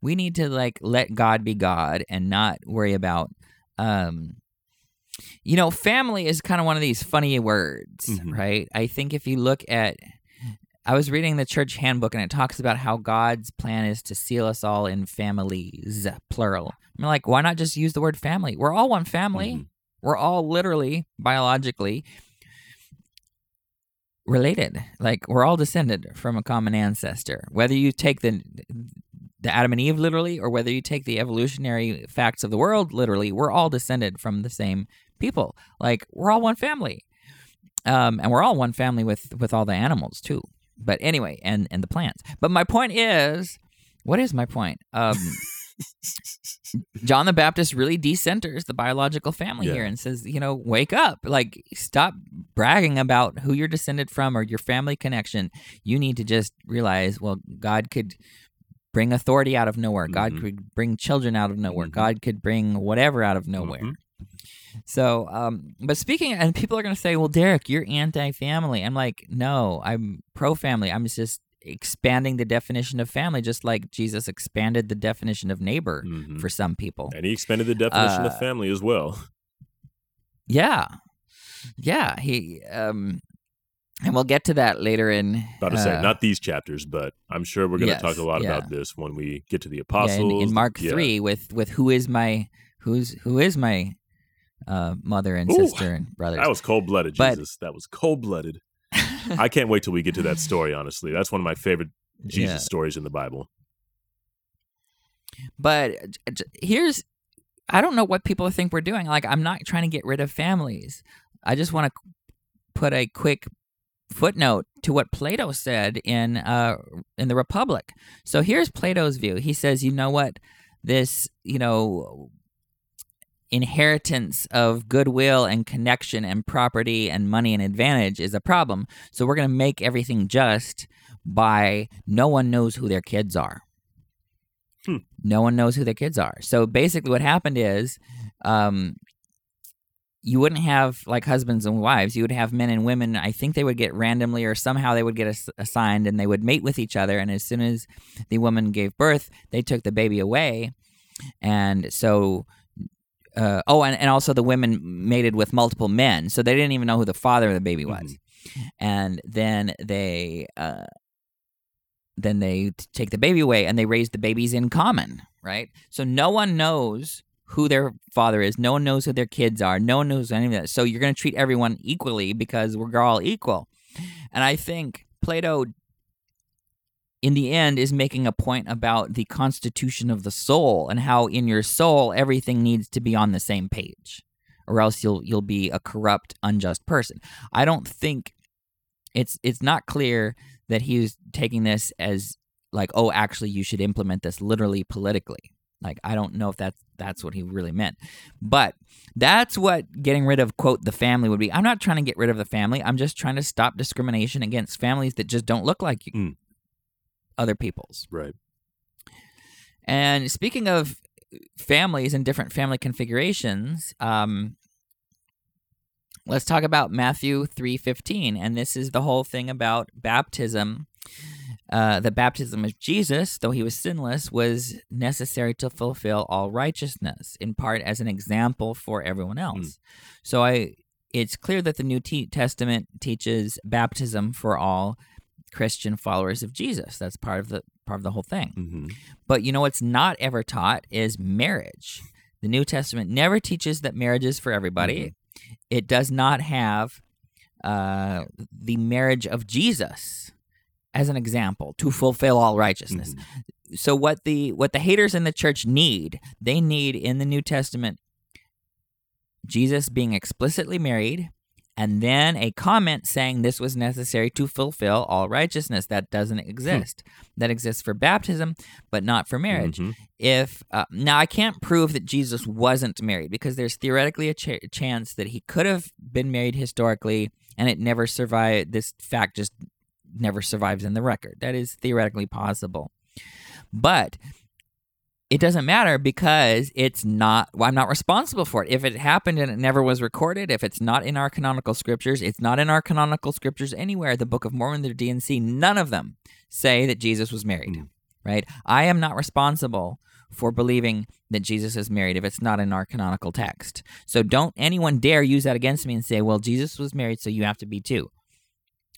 we need to, like, let God be God and not worry about, um, you know, family is kind of one of these funny words, mm-hmm. right? I think if you look at, I was reading the church handbook, and it talks about how God's plan is to seal us all in families, plural. I'm like, why not just use the word family? We're all one family. Mm-hmm. We're all literally, biologically related. Like, we're all descended from a common ancestor. Whether you take the the Adam and Eve literally, or whether you take the evolutionary facts of the world literally, we're all descended from the same people. Like, we're all one family. Um, and we're all one family with, with all the animals, too. But anyway, and, and the plants. But my point is, what is my point? Um, John the Baptist really decenters the biological family yeah. here and says, you know, wake up. Like, stop bragging about who you're descended from or your family connection. You need to just realize, well, God could bring authority out of nowhere. Mm-hmm. God could bring children out of nowhere. Mm-hmm. God could bring whatever out of nowhere. Mm-hmm. So, um, but speaking, and people are going to say, well, Derek, you're anti-family. I'm like, no, I'm pro-family. I'm just expanding the definition of family, just like Jesus expanded the definition of neighbor mm-hmm. for some people. And he expanded the definition uh, of family as well. Yeah. Yeah. He, um, and we'll get to that later in. About to uh, say, not these chapters, but I'm sure we're going to yes, talk a lot yeah. about this when we get to the apostles. Yeah, in, in Mark yeah. three with, with who is my, who's, who is my, uh, mother and Ooh, sister and brothers. That was cold-blooded, Jesus. But, that was cold-blooded. I can't wait till we get to that story, honestly. That's one of my favorite Jesus yeah. stories in the Bible. But here's, I don't know what people think we're doing. Like, I'm not trying to get rid of families. I just want to put a quick footnote to what Plato said in uh, in the Republic. So here's Plato's view. He says, you know what, this, you know, inheritance of goodwill and connection and property and money and advantage is a problem. So we're going to make everything just by no one knows who their kids are. Hmm. No one knows who their kids are. So basically what happened is um, you wouldn't have like husbands and wives. You would have men and women. I think they would get randomly or somehow they would get ass- assigned and they would mate with each other. And as soon as the woman gave birth, they took the baby away. And so Uh, oh, and, and also the women mated with multiple men, so they didn't even know who the father of the baby was. Mm-hmm. And then they uh, then they t- take the baby away, and they raise the babies in common, right? So no one knows who their father is. No one knows who their kids are. No one knows any of that. So you're going to treat everyone equally because we're all equal. And I think Plato, in the end, is making a point about the constitution of the soul and how in your soul everything needs to be on the same page, or else you'll you'll be a corrupt, unjust person. I don't think it's it's not clear that he's taking this as like, oh, actually, you should implement this literally politically. Like, I don't know if that's, that's what he really meant. But that's what getting rid of, quote, the family would be. I'm not trying to get rid of the family. I'm just trying to stop discrimination against families that just don't look like mm. other people's. Right. And speaking of families and different family configurations, um, let's talk about Matthew three fifteen. And this is the whole thing about baptism. Uh, the baptism of Jesus, though he was sinless, was necessary to fulfill all righteousness, in part as an example for everyone else. Mm. So I, it's clear that the New Te- Testament teaches baptism for all Christian followers of Jesus. That's part of the part of the whole thing. Mm-hmm. But you know what's not ever taught is marriage. The New Testament never teaches that marriage is for everybody. Mm-hmm. It does not have uh, the marriage of Jesus as an example, to fulfill all righteousness. Mm-hmm. So what the what the haters in the church need, they need in the New Testament, Jesus being explicitly married, and then a comment saying this was necessary to fulfill all righteousness. That doesn't exist. Hmm. That exists for baptism, but not for marriage. Mm-hmm. If uh, now I can't prove that Jesus wasn't married, because there's theoretically a ch- chance that he could have been married historically, and it never survived, this fact just never survives in the record. That is theoretically possible. But it doesn't matter, because it's not, well, I'm not responsible for it. If it happened and it never was recorded, if it's not in our canonical scriptures, it's not in our canonical scriptures anywhere. The Book of Mormon, the D and C, none of them say that Jesus was married, mm. right? I am not responsible for believing that Jesus is married if it's not in our canonical text. So don't anyone dare use that against me and say, well, Jesus was married, so you have to be too.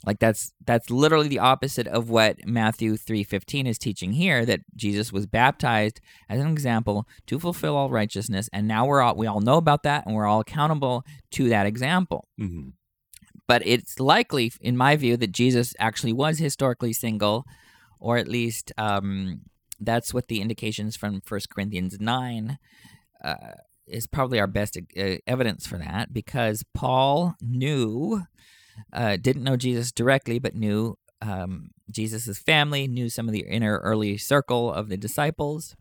Like that's that's literally the opposite of what Matthew three fifteen is teaching here, that Jesus was baptized as an example to fulfill all righteousness, and now we're all, we all know about that, and we're all accountable to that example. Mm-hmm. But it's likely, in my view, that Jesus actually was historically single, or at least um, that's what the indications from First Corinthians nine uh, is probably our best uh, evidence for that, because Paul knew... Uh, didn't know Jesus directly, but knew um, Jesus' family, knew some of the inner early circle of the disciples.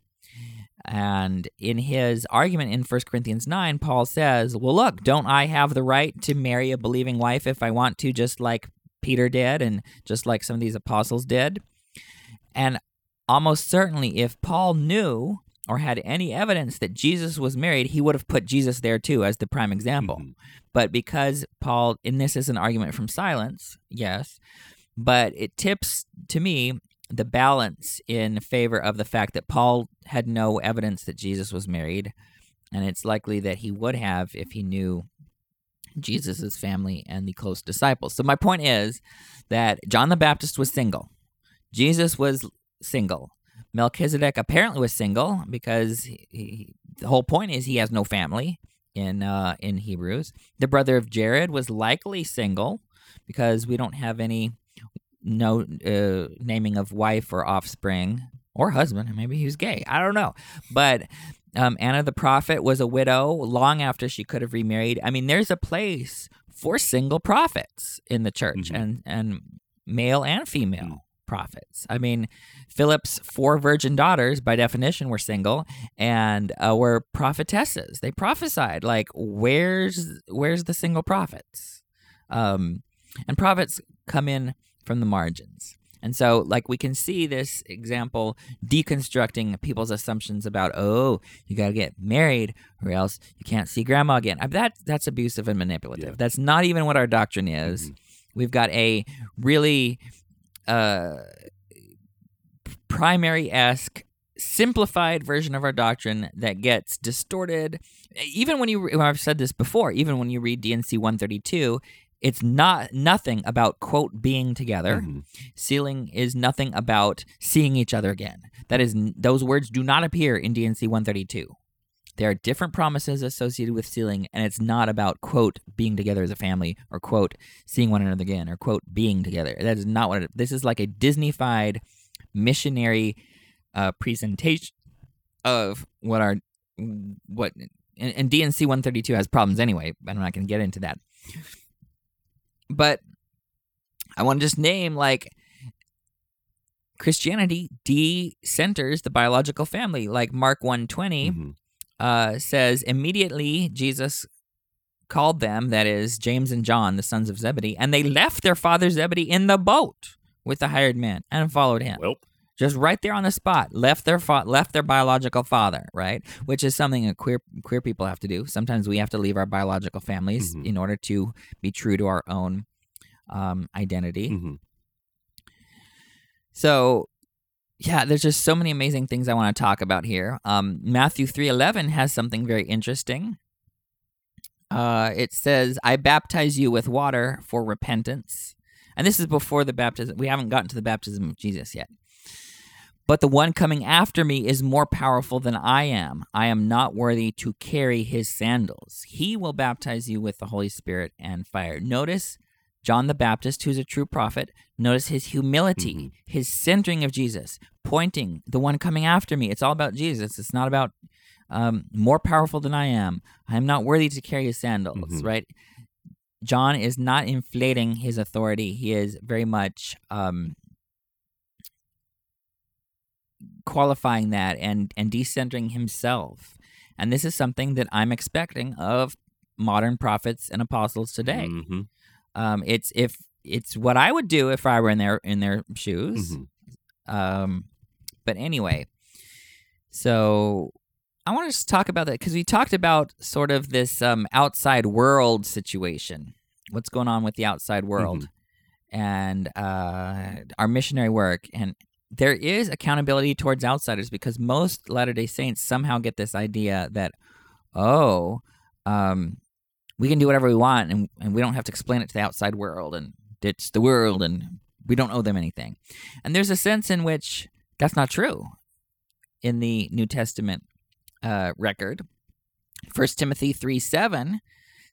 And in his argument in First Corinthians nine, Paul says, well, look, don't I have the right to marry a believing wife if I want to, just like Peter did and just like some of these apostles did? And almost certainly, if Paul knew or had any evidence that Jesus was married, he would have put Jesus there too as the prime example. Mm-hmm. But because Paul, and this is an argument from silence, yes, but it tips to me the balance in favor of the fact that Paul had no evidence that Jesus was married, and it's likely that he would have if he knew Jesus' family and the close disciples. So my point is that John the Baptist was single. Jesus was single. Melchizedek apparently was single, because he, he, the whole point is he has no family in uh, in Hebrews. The brother of Jared was likely single, because we don't have any no uh, naming of wife or offspring or husband. Maybe he was gay. I don't know. But um, Anna the prophet was a widow long after she could have remarried. I mean, there's a place for single prophets in the church, mm-hmm. and, and male and female. Mm-hmm. Prophets. I mean, Philip's four virgin daughters, by definition, were single and uh, were prophetesses. They prophesied. Like, where's where's the single prophets? Um, and prophets come in from the margins. And so, like, we can see this example deconstructing people's assumptions about, oh, you got to get married or else you can't see grandma again. I, that that's abusive and manipulative. Yeah. That's not even what our doctrine is. Mm-hmm. We've got a really... Uh, primary-esque, simplified version of our doctrine that gets distorted. Even when you, re- I've said this before, even when you read D and C one thirty-two, it's not nothing about, quote, being together. Mm-hmm. Sealing is nothing about seeing each other again. That is, those words do not appear in D and C one thirty-two. There are different promises associated with sealing, and it's not about, quote, being together as a family, or, quote, seeing one another again, or, quote, being together. That is not what it is. This is like a Disney-fied missionary uh, presentation of what our, what, and, and D and C one thirty-two has problems anyway, and I'm not going to get into that. But I want to just name, like, Christianity decenters the biological family. Like Mark one twenty mm-hmm. uh, says, immediately Jesus called them, that is, James and John, the sons of Zebedee, and they left their father Zebedee in the boat with the hired man and followed him. Well. Just right there on the spot, left their fa- left their biological father, right? Which is something that queer queer people have to do. Sometimes we have to leave our biological families mm-hmm. in order to be true to our own um, identity. Mm-hmm. So, yeah, there's just so many amazing things I want to talk about here. Um, Matthew three eleven has something very interesting. Uh, it says, I baptize you with water for repentance. And this is before the baptism. We haven't gotten to the baptism of Jesus yet. But the one coming after me is more powerful than I am. I am not worthy to carry his sandals. He will baptize you with the Holy Spirit and fire. Notice John the Baptist, who's a true prophet, notice his humility, mm-hmm. his centering of Jesus, pointing, the one coming after me. It's all about Jesus. It's not about um, more powerful than I am. I am not worthy to carry his sandals, mm-hmm. right? John is not inflating his authority. He is very much... Um, qualifying that and and decentering himself. And this is something that I'm expecting of modern prophets and apostles today. Mm-hmm. Um, it's if it's what I would do if I were in their in their shoes. Mm-hmm. Um, but anyway, so I want to just talk about that because we talked about sort of this um, outside world situation. What's going on with the outside world mm-hmm. and uh, our missionary work and. There is accountability towards outsiders because most Latter-day Saints somehow get this idea that, oh, um, we can do whatever we want and, and we don't have to explain it to the outside world and it's the world and we don't owe them anything. And there's a sense in which that's not true in the New Testament uh, record. First Timothy three seven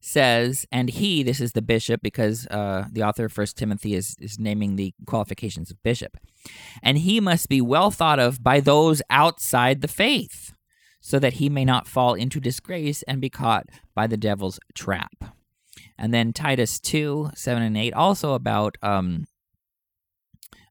says, and he, this is the bishop, because uh, the author of First Timothy is, is naming the qualifications of bishop, and he must be well thought of by those outside the faith, so that he may not fall into disgrace and be caught by the devil's trap. And then Titus two, seven and eight, also about um,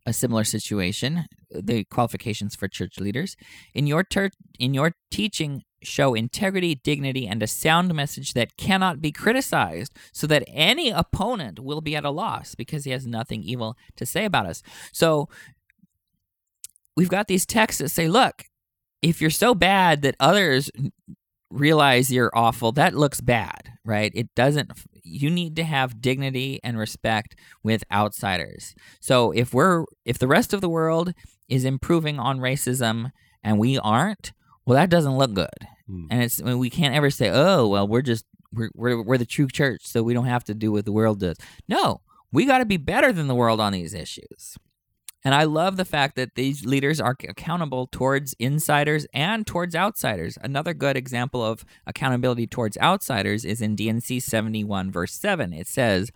a similar situation, the qualifications for church leaders. In your ter- in your teaching, show integrity, dignity, and a sound message that cannot be criticized so that any opponent will be at a loss because he has nothing evil to say about us. So we've got these texts that say, look, if you're so bad that others realize you're awful, that looks bad, right? It doesn't, you need to have dignity and respect with outsiders. So if we're, if the rest of the world is improving on racism and we aren't, well, that doesn't look good. Mm. And it's I mean, we can't ever say, oh, well, we're just, we're, we're we're the true church, so we don't have to do what the world does. No, we got to be better than the world on these issues. And I love the fact that these leaders are accountable towards insiders and towards outsiders. Another good example of accountability towards outsiders is in D and C seventy-one, verse seven. It says,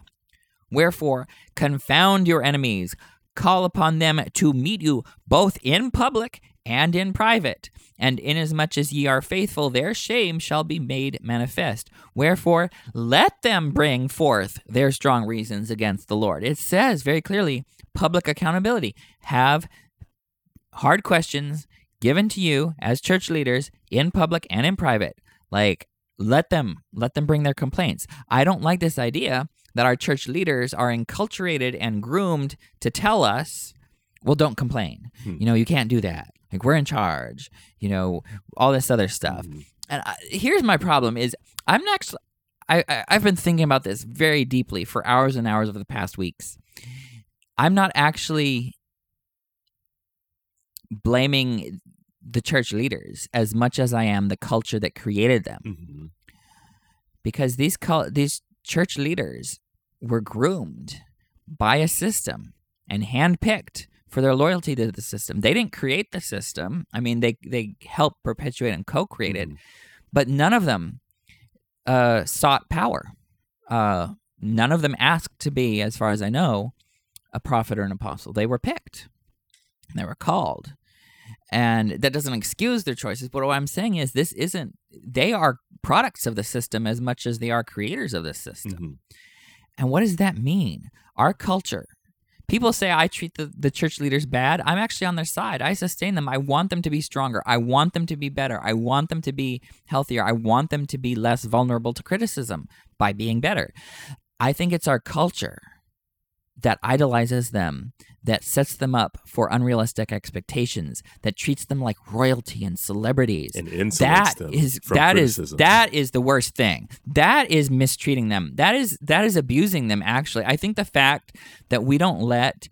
wherefore, confound your enemies, call upon them to meet you both in public and in private. And inasmuch as ye are faithful, their shame shall be made manifest. Wherefore, let them bring forth their strong reasons against the Lord. It says very clearly, public accountability. Have hard questions given to you as church leaders in public and in private. Like, let them, let them bring their complaints. I don't like this idea that our church leaders are enculturated and groomed to tell us, well, don't complain. Hmm. You know, you can't do that. Like, we're in charge, you know, all this other stuff. Mm-hmm. And I, here's my problem is I'm not, I, I, I've been thinking about this very deeply for hours and hours over the past weeks. I'm not actually blaming the church leaders as much as I am the culture that created them. Mm-hmm. Because these col- these church leaders were groomed by a system and handpicked for their loyalty to the system. They didn't create the system. I mean, they they helped perpetuate and co-create it, mm-hmm. but none of them uh, sought power. Uh, none of them asked to be, as far as I know, a prophet or an apostle. They were picked. They were called. And that doesn't excuse their choices, but what I'm saying is this isn't, they are products of the system as much as they are creators of the system. Mm-hmm. And what does that mean? Our culture People say I treat the, the church leaders bad. I'm actually on their side. I sustain them. I want them to be stronger. I want them to be better. I want them to be healthier. I want them to be less vulnerable to criticism by being better. I think it's our culture that idolizes them, that sets them up for unrealistic expectations, that treats them like royalty and celebrities. And insulates them from criticism. That is the worst thing. That is mistreating them. That is that is abusing them, actually. I think the fact that we don't let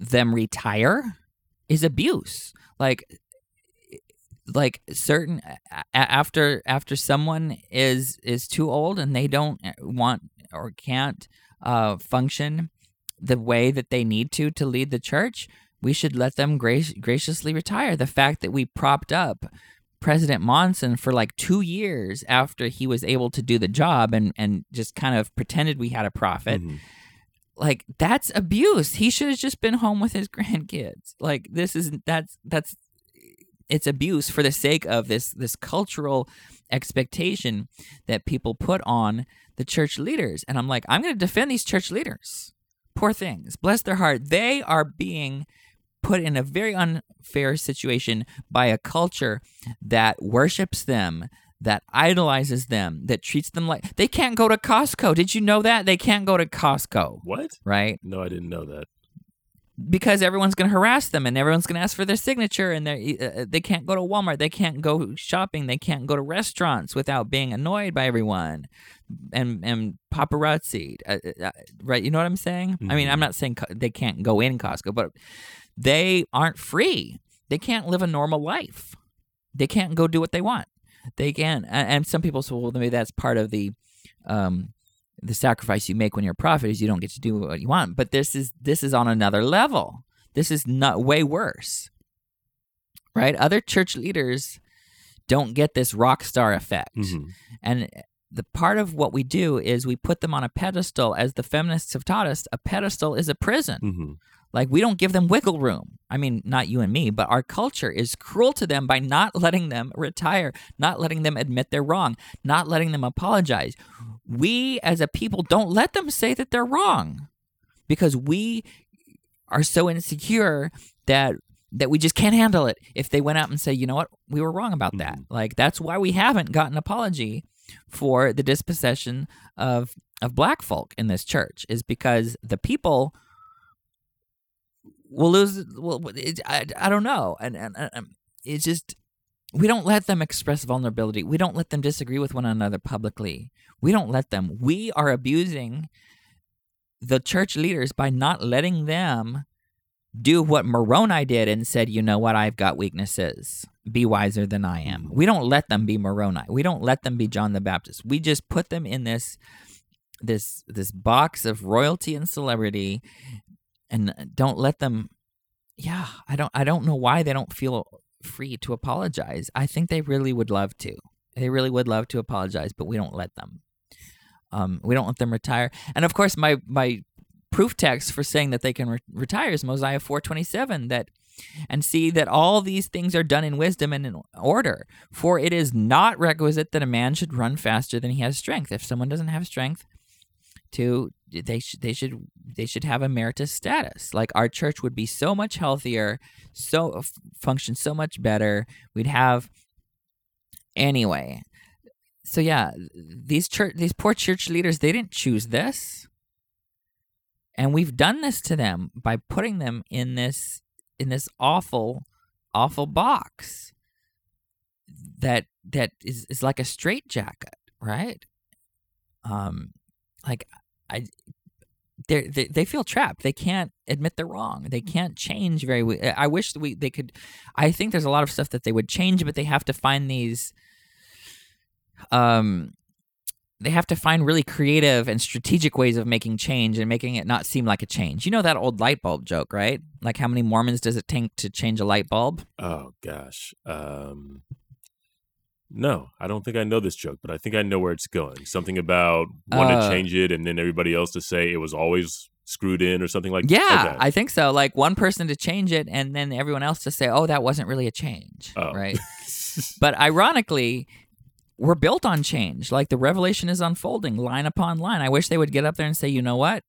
them retire is abuse. Like, like certain after after someone is is too old and they don't want or can't uh, function the way that they need to to lead the church, we should let them grac- graciously retire. The fact that we propped up President Monson for like two years after he was able to do the job and, and just kind of pretended we had a prophet, mm-hmm. like that's abuse. He should have just been home with his grandkids. Like this isn't, that's, that's, it's abuse for the sake of this this cultural expectation that people put on the church leaders. And I'm like, I'm going to defend these church leaders. Poor things. Bless their heart. They are being put in a very unfair situation by a culture that worships them, that idolizes them, that treats them like... They can't go to Costco. Did you know that? They can't go to Costco. What? Right? No, I didn't know that. Because everyone's going to harass them and everyone's going to ask for their signature and uh, they can't go to Walmart. They can't go shopping. They can't go to restaurants without being annoyed by everyone and and paparazzi. Uh, uh, right? You know what I'm saying? Mm-hmm. I mean, I'm not saying co- they can't go in Costco, but they aren't free. They can't live a normal life. They can't go do what they want. They can. And some people say, well, maybe that's part of the... Um, the sacrifice you make when you're a prophet is you don't get to do what you want. But this is this is on another level. This is not way worse, right? Other church leaders don't get this rock star effect. Mm-hmm. And the part of what we do is we put them on a pedestal. As the feminists have taught us, a pedestal is a prison. Mm-hmm. Like we don't give them wiggle room. I mean, not you and me, but our culture is cruel to them by not letting them retire, not letting them admit they're wrong, not letting them apologize. We as a people don't let them say that they're wrong because we are so insecure that that we just can't handle it if they went out and say, you know what, we were wrong about that. Mm-hmm. Like that's why we haven't gotten an apology for the dispossession of, of black folk in this church is because the people... We'll lose. Well, it, I, I don't know, and, and and it's just we don't let them express vulnerability. We don't let them disagree with one another publicly. We don't let them. We are abusing the church leaders by not letting them do what Moroni did and said, you know what, I've got weaknesses. Be wiser than I am. We don't let them be Moroni. We don't let them be John the Baptist. We just put them in this this this box of royalty and celebrity. And don't let them, yeah, I don't I don't know why they don't feel free to apologize. I think they really would love to. They really would love to apologize, but we don't let them. Um, we don't let them retire. And of course, my my proof text for saying that they can re- retire is Mosiah four twenty-seven, that, and see that all these things are done in wisdom and in order. For it is not requisite that a man should run faster than he has strength. If someone doesn't have strength to... They should they should they should have emeritus status. Like our church would be so much healthier, so f- function so much better. We'd have anyway. So yeah, these church these poor church leaders, they didn't choose this, and we've done this to them by putting them in this in this awful awful box that that is is like a straitjacket, right? Um, like. I, they they feel trapped. They can't admit they're wrong. They can't change very we- I wish that we they could. I think there's a lot of stuff that they would change, but they have to find these. Um, they have to find really creative and strategic ways of making change and making it not seem like a change. You know that old light bulb joke, right? Like how many Mormons does it take to change a light bulb? Oh gosh. Um. No, I don't think I know this joke, but I think I know where it's going. Something about want to uh, change it and then everybody else to say it was always screwed in or something like that. Yeah, okay. I think so. Like one person to change it and then everyone else to say, oh, that wasn't really a change, oh. right? But ironically, we're built on change. Like the revelation is unfolding line upon line. I wish they would get up there and say, you know what?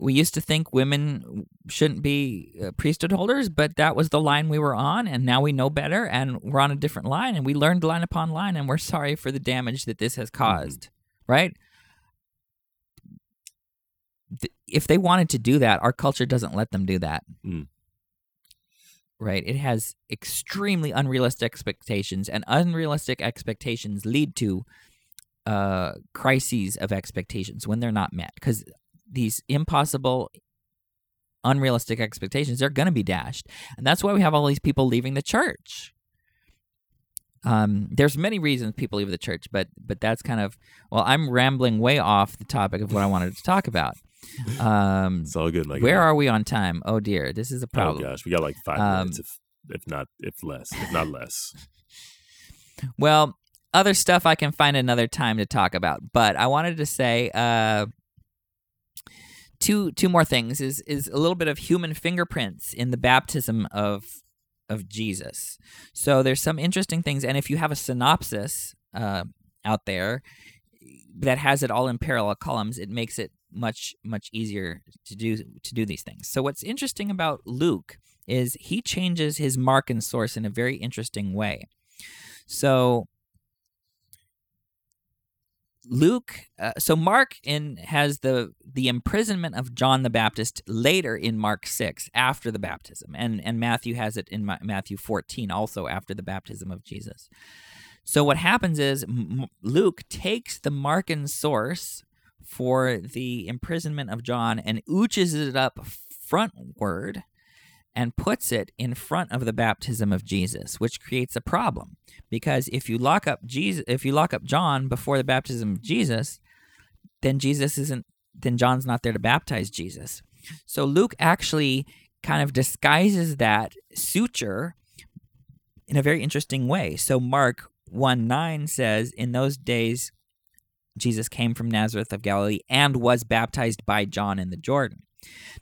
we used to think women shouldn't be uh, priesthood holders, but that was the line we were on, and now we know better, and we're on a different line, and we learned line upon line, and we're sorry for the damage that this has caused, mm-hmm. right? Th- if they wanted to do that, our culture doesn't let them do that, mm. right? It has extremely unrealistic expectations, and unrealistic expectations lead to uh, crises of expectations when they're not met, because these impossible, unrealistic expectations, they're going to be dashed. And that's why we have all these people leaving the church. Um, there's many reasons people leave the church, but but that's kind of, well, I'm rambling way off the topic of what I wanted to talk about. Um, it's all good. Like where that. Are we on time? Oh, dear. This is a problem. Oh, gosh. We got like five um, minutes, if, if not, if less, if not less. Well, other stuff I can find another time to talk about, but I wanted to say... Uh, Two two more things is is a little bit of human fingerprints in the baptism of of Jesus. So there's some interesting things, and if you have a synopsis uh, out there that has it all in parallel columns, it makes it much much easier to do to do these things. So what's interesting about Luke is he changes his mark and source in a very interesting way. So Luke, uh, so Mark in has the the imprisonment of John the Baptist later in Mark six after the baptism, and and Matthew has it in Ma- Matthew fourteen also after the baptism of Jesus. So what happens is M- Luke takes the mark and source for the imprisonment of John and ooches it up frontward and puts it in front of the baptism of Jesus, which creates a problem, because if you lock up Jesus, if you lock up John before the baptism of Jesus, then Jesus isn't, then John's not there to baptize Jesus. So Luke actually kind of disguises that suture in a very interesting way. So Mark one nine says, "In those days, Jesus came from Nazareth of Galilee and was baptized by John in the Jordan."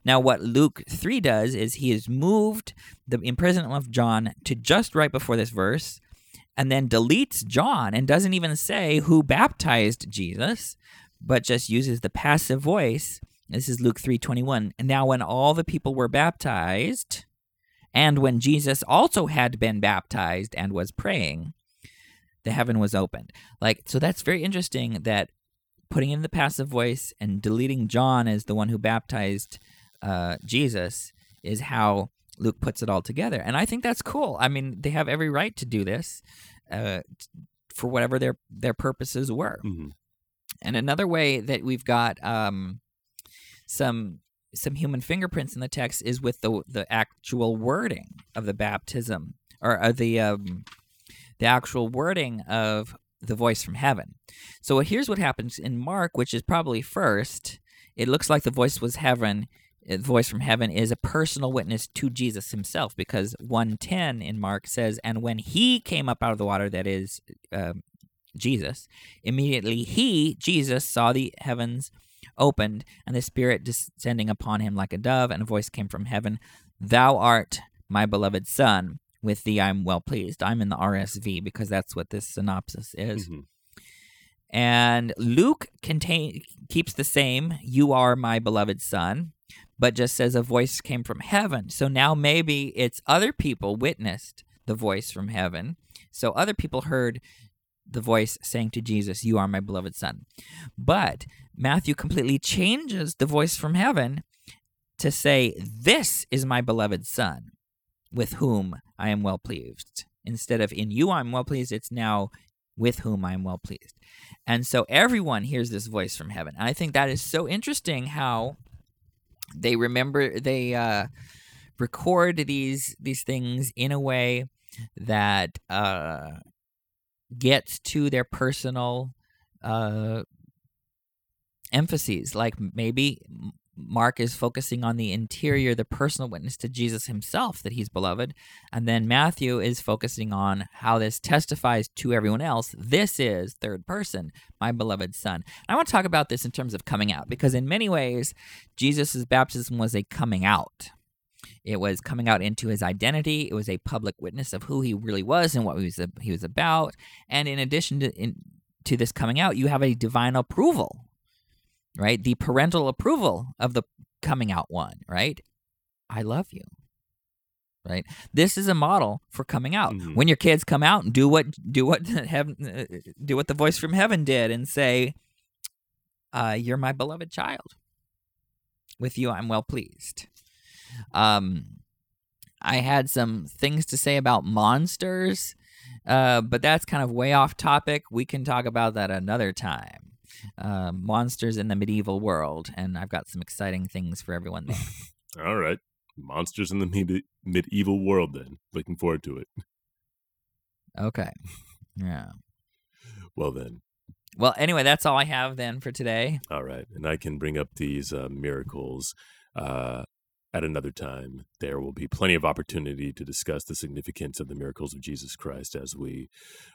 Now, what Luke three does is he has moved the imprisonment of John to just right before this verse and then deletes John and doesn't even say who baptized Jesus, but just uses the passive voice. This is Luke three twenty-one. "And now when all the people were baptized, and when Jesus also had been baptized and was praying, the heaven was opened." Like, so that's very interesting that putting in the passive voice and deleting John as the one who baptized uh, Jesus is how Luke puts it all together. And I think that's cool. I mean, they have every right to do this uh, for whatever their, their purposes were. Mm-hmm. And another way that we've got um, some some human fingerprints in the text is with the the actual wording of the baptism, or uh, the um, the actual wording of the voice from heaven. So here's what happens in Mark, which is probably first. It looks like the voice was heaven. The voice from heaven is a personal witness to Jesus himself, because one ten in Mark says, "And when he came up out of the water," that is uh, Jesus, "immediately he, Jesus, saw the heavens opened and the Spirit descending upon him like a dove, and a voice came from heaven, 'Thou art my beloved Son. With thee I'm well pleased.'" I'm in the R S V because that's what this synopsis is. Mm-hmm. And Luke contain, keeps the same, "You are my beloved Son," but just says a voice came from heaven. So now maybe it's other people witnessed the voice from heaven. So other people heard the voice saying to Jesus, "You are my beloved Son." But Matthew completely changes the voice from heaven to say, "This is my beloved Son, with whom I am well pleased." Instead of "in you I'm well pleased," it's now "with whom I am well pleased." And so everyone hears this voice from heaven. And I think that is so interesting how they remember, they uh, record these these things in a way that uh, gets to their personal uh, emphases. Like maybe Mark is focusing on the interior, the personal witness to Jesus himself that he's beloved. And then Matthew is focusing on how this testifies to everyone else. This is third person, my beloved Son. And I want to talk about this in terms of coming out, because in many ways, Jesus' baptism was a coming out. It was coming out into his identity. It was a public witness of who he really was and what he was, he was about. And in addition to, in, to this coming out, you have a divine approval. right? The parental approval of the coming out one, right? I love you, right? This is a model for coming out. Mm-hmm. When your kids come out and do what do what heaven, do what the voice from heaven did and say, uh, "You're my beloved child. With you, I'm well pleased." Um, I had some things to say about monsters, uh, but that's kind of way off topic. We can talk about that another time. Uh, monsters in the medieval world, and I've got some exciting things for everyone there. All right. Monsters in the med- medieval world, then. Looking forward to it. Okay. Yeah. Well, then. Well, anyway, that's all I have then for today. All right. And I can bring up these uh, miracles uh, at another time. There will be plenty of opportunity to discuss the significance of the miracles of Jesus Christ as we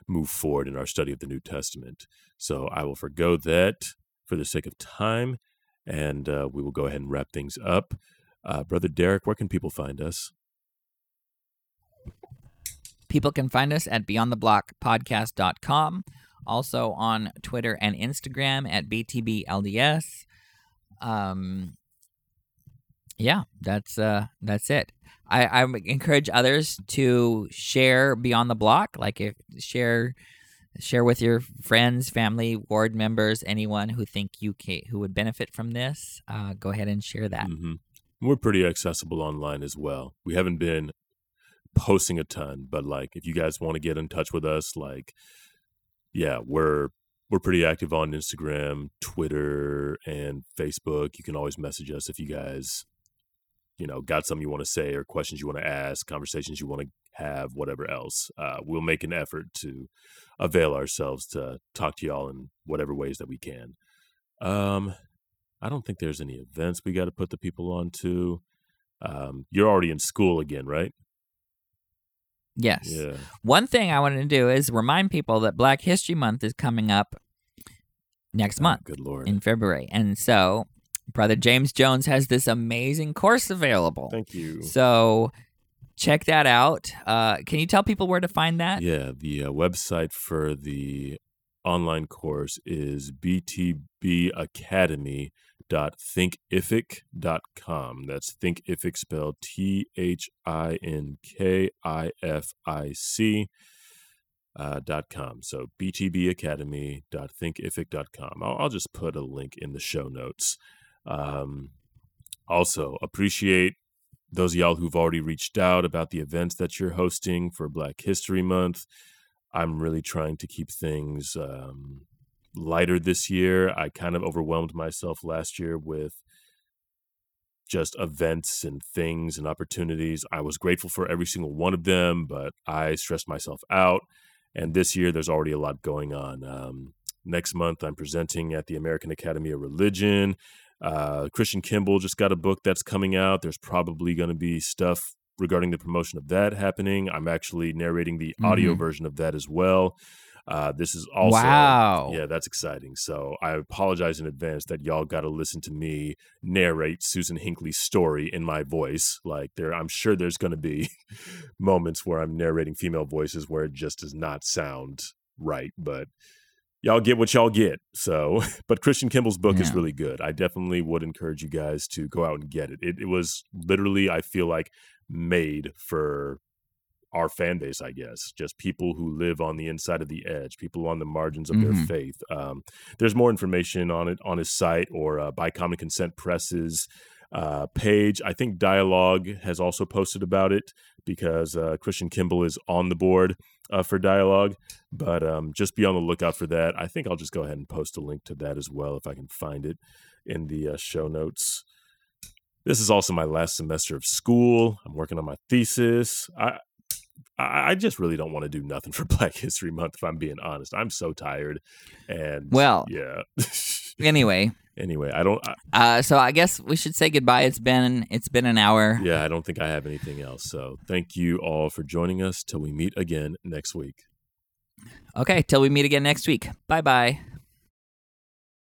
move forward in our study of the New Testament. So I will forgo that for the sake of time, and uh, we will go ahead and wrap things up. Uh, Brother Derek, where can people find us? People can find us at beyond the block podcast dot com. Also on Twitter and Instagram at B T B L D S. Um, yeah, that's uh, that's it. I, I encourage others to share Beyond the Block. Like, if share share with your friends, family, ward members, anyone who think you can, who would benefit from this. Uh, go ahead and share that. Mm-hmm. We're pretty accessible online as well. We haven't been posting a ton, but like, if you guys want to get in touch with us, like. Yeah, we're we're pretty active on Instagram, Twitter, and Facebook. You can always message us if you guys, you know, got something you want to say or questions you want to ask, conversations you want to have, whatever else. Uh, we'll make an effort to avail ourselves to talk to y'all in whatever ways that we can. Um, I don't think there's any events we got to put the people on to. Um, you're already in school again, right? Yes. Yeah. One thing I wanted to do is remind people that Black History Month is coming up next oh, month. Good Lord. In February. And so Brother James Jones has this amazing course available. Thank you. So check that out. Uh, can you tell people where to find that? Yeah. The uh, website for the online course is b t b academy dot thinkific dot com. That's Thinkific spelled T H I N K I F I C uh, dot com. So b t b academy dot thinkific dot com. I'll, I'll just put a link in the show notes. Um, also, appreciate those of y'all who've already reached out about the events that you're hosting for Black History Month. I'm really trying to keep things um, lighter this year. I kind of overwhelmed myself last year with just events and things and opportunities. I was grateful for every single one of them, but I stressed myself out. And this year, there's already a lot going on. Um, next month, I'm presenting at the American Academy of Religion. Uh, Christian Kimball just got a book that's coming out. There's probably going to be stuff regarding the promotion of that happening. I'm actually narrating the mm-hmm. audio version of that as well. Uh, this is also, wow. Yeah, that's exciting. So I apologize in advance that y'all got to listen to me narrate Susan Hinckley's story in my voice. Like, there, I'm sure there's going to be moments where I'm narrating female voices where it just does not sound right, but y'all get what y'all get. So, but Christian Kimball's book yeah. is really good. I definitely would encourage you guys to go out and get it. It, it was literally, I feel like, made for our fan base, I guess, just people who live on the inside of the edge, people on the margins of mm-hmm. their faith. Um, there's more information on it on his site or uh, by Common Consent Press's uh, page. I think Dialogue has also posted about it because uh, Christian Kimball is on the board uh, for Dialogue, but um, just be on the lookout for that. I think I'll just go ahead and post a link to that as well if I can find it in the uh, show notes. This is also my last semester of school. I'm working on my thesis. I I just really don't want to do nothing for Black History Month, if I'm being honest. I'm so tired. And well, yeah. anyway. Anyway, I don't. I, uh, so I guess we should say goodbye. It's been it's been an hour. Yeah, I don't think I have anything else. So thank you all for joining us till we meet again next week. Okay, till we meet again next week. Bye bye.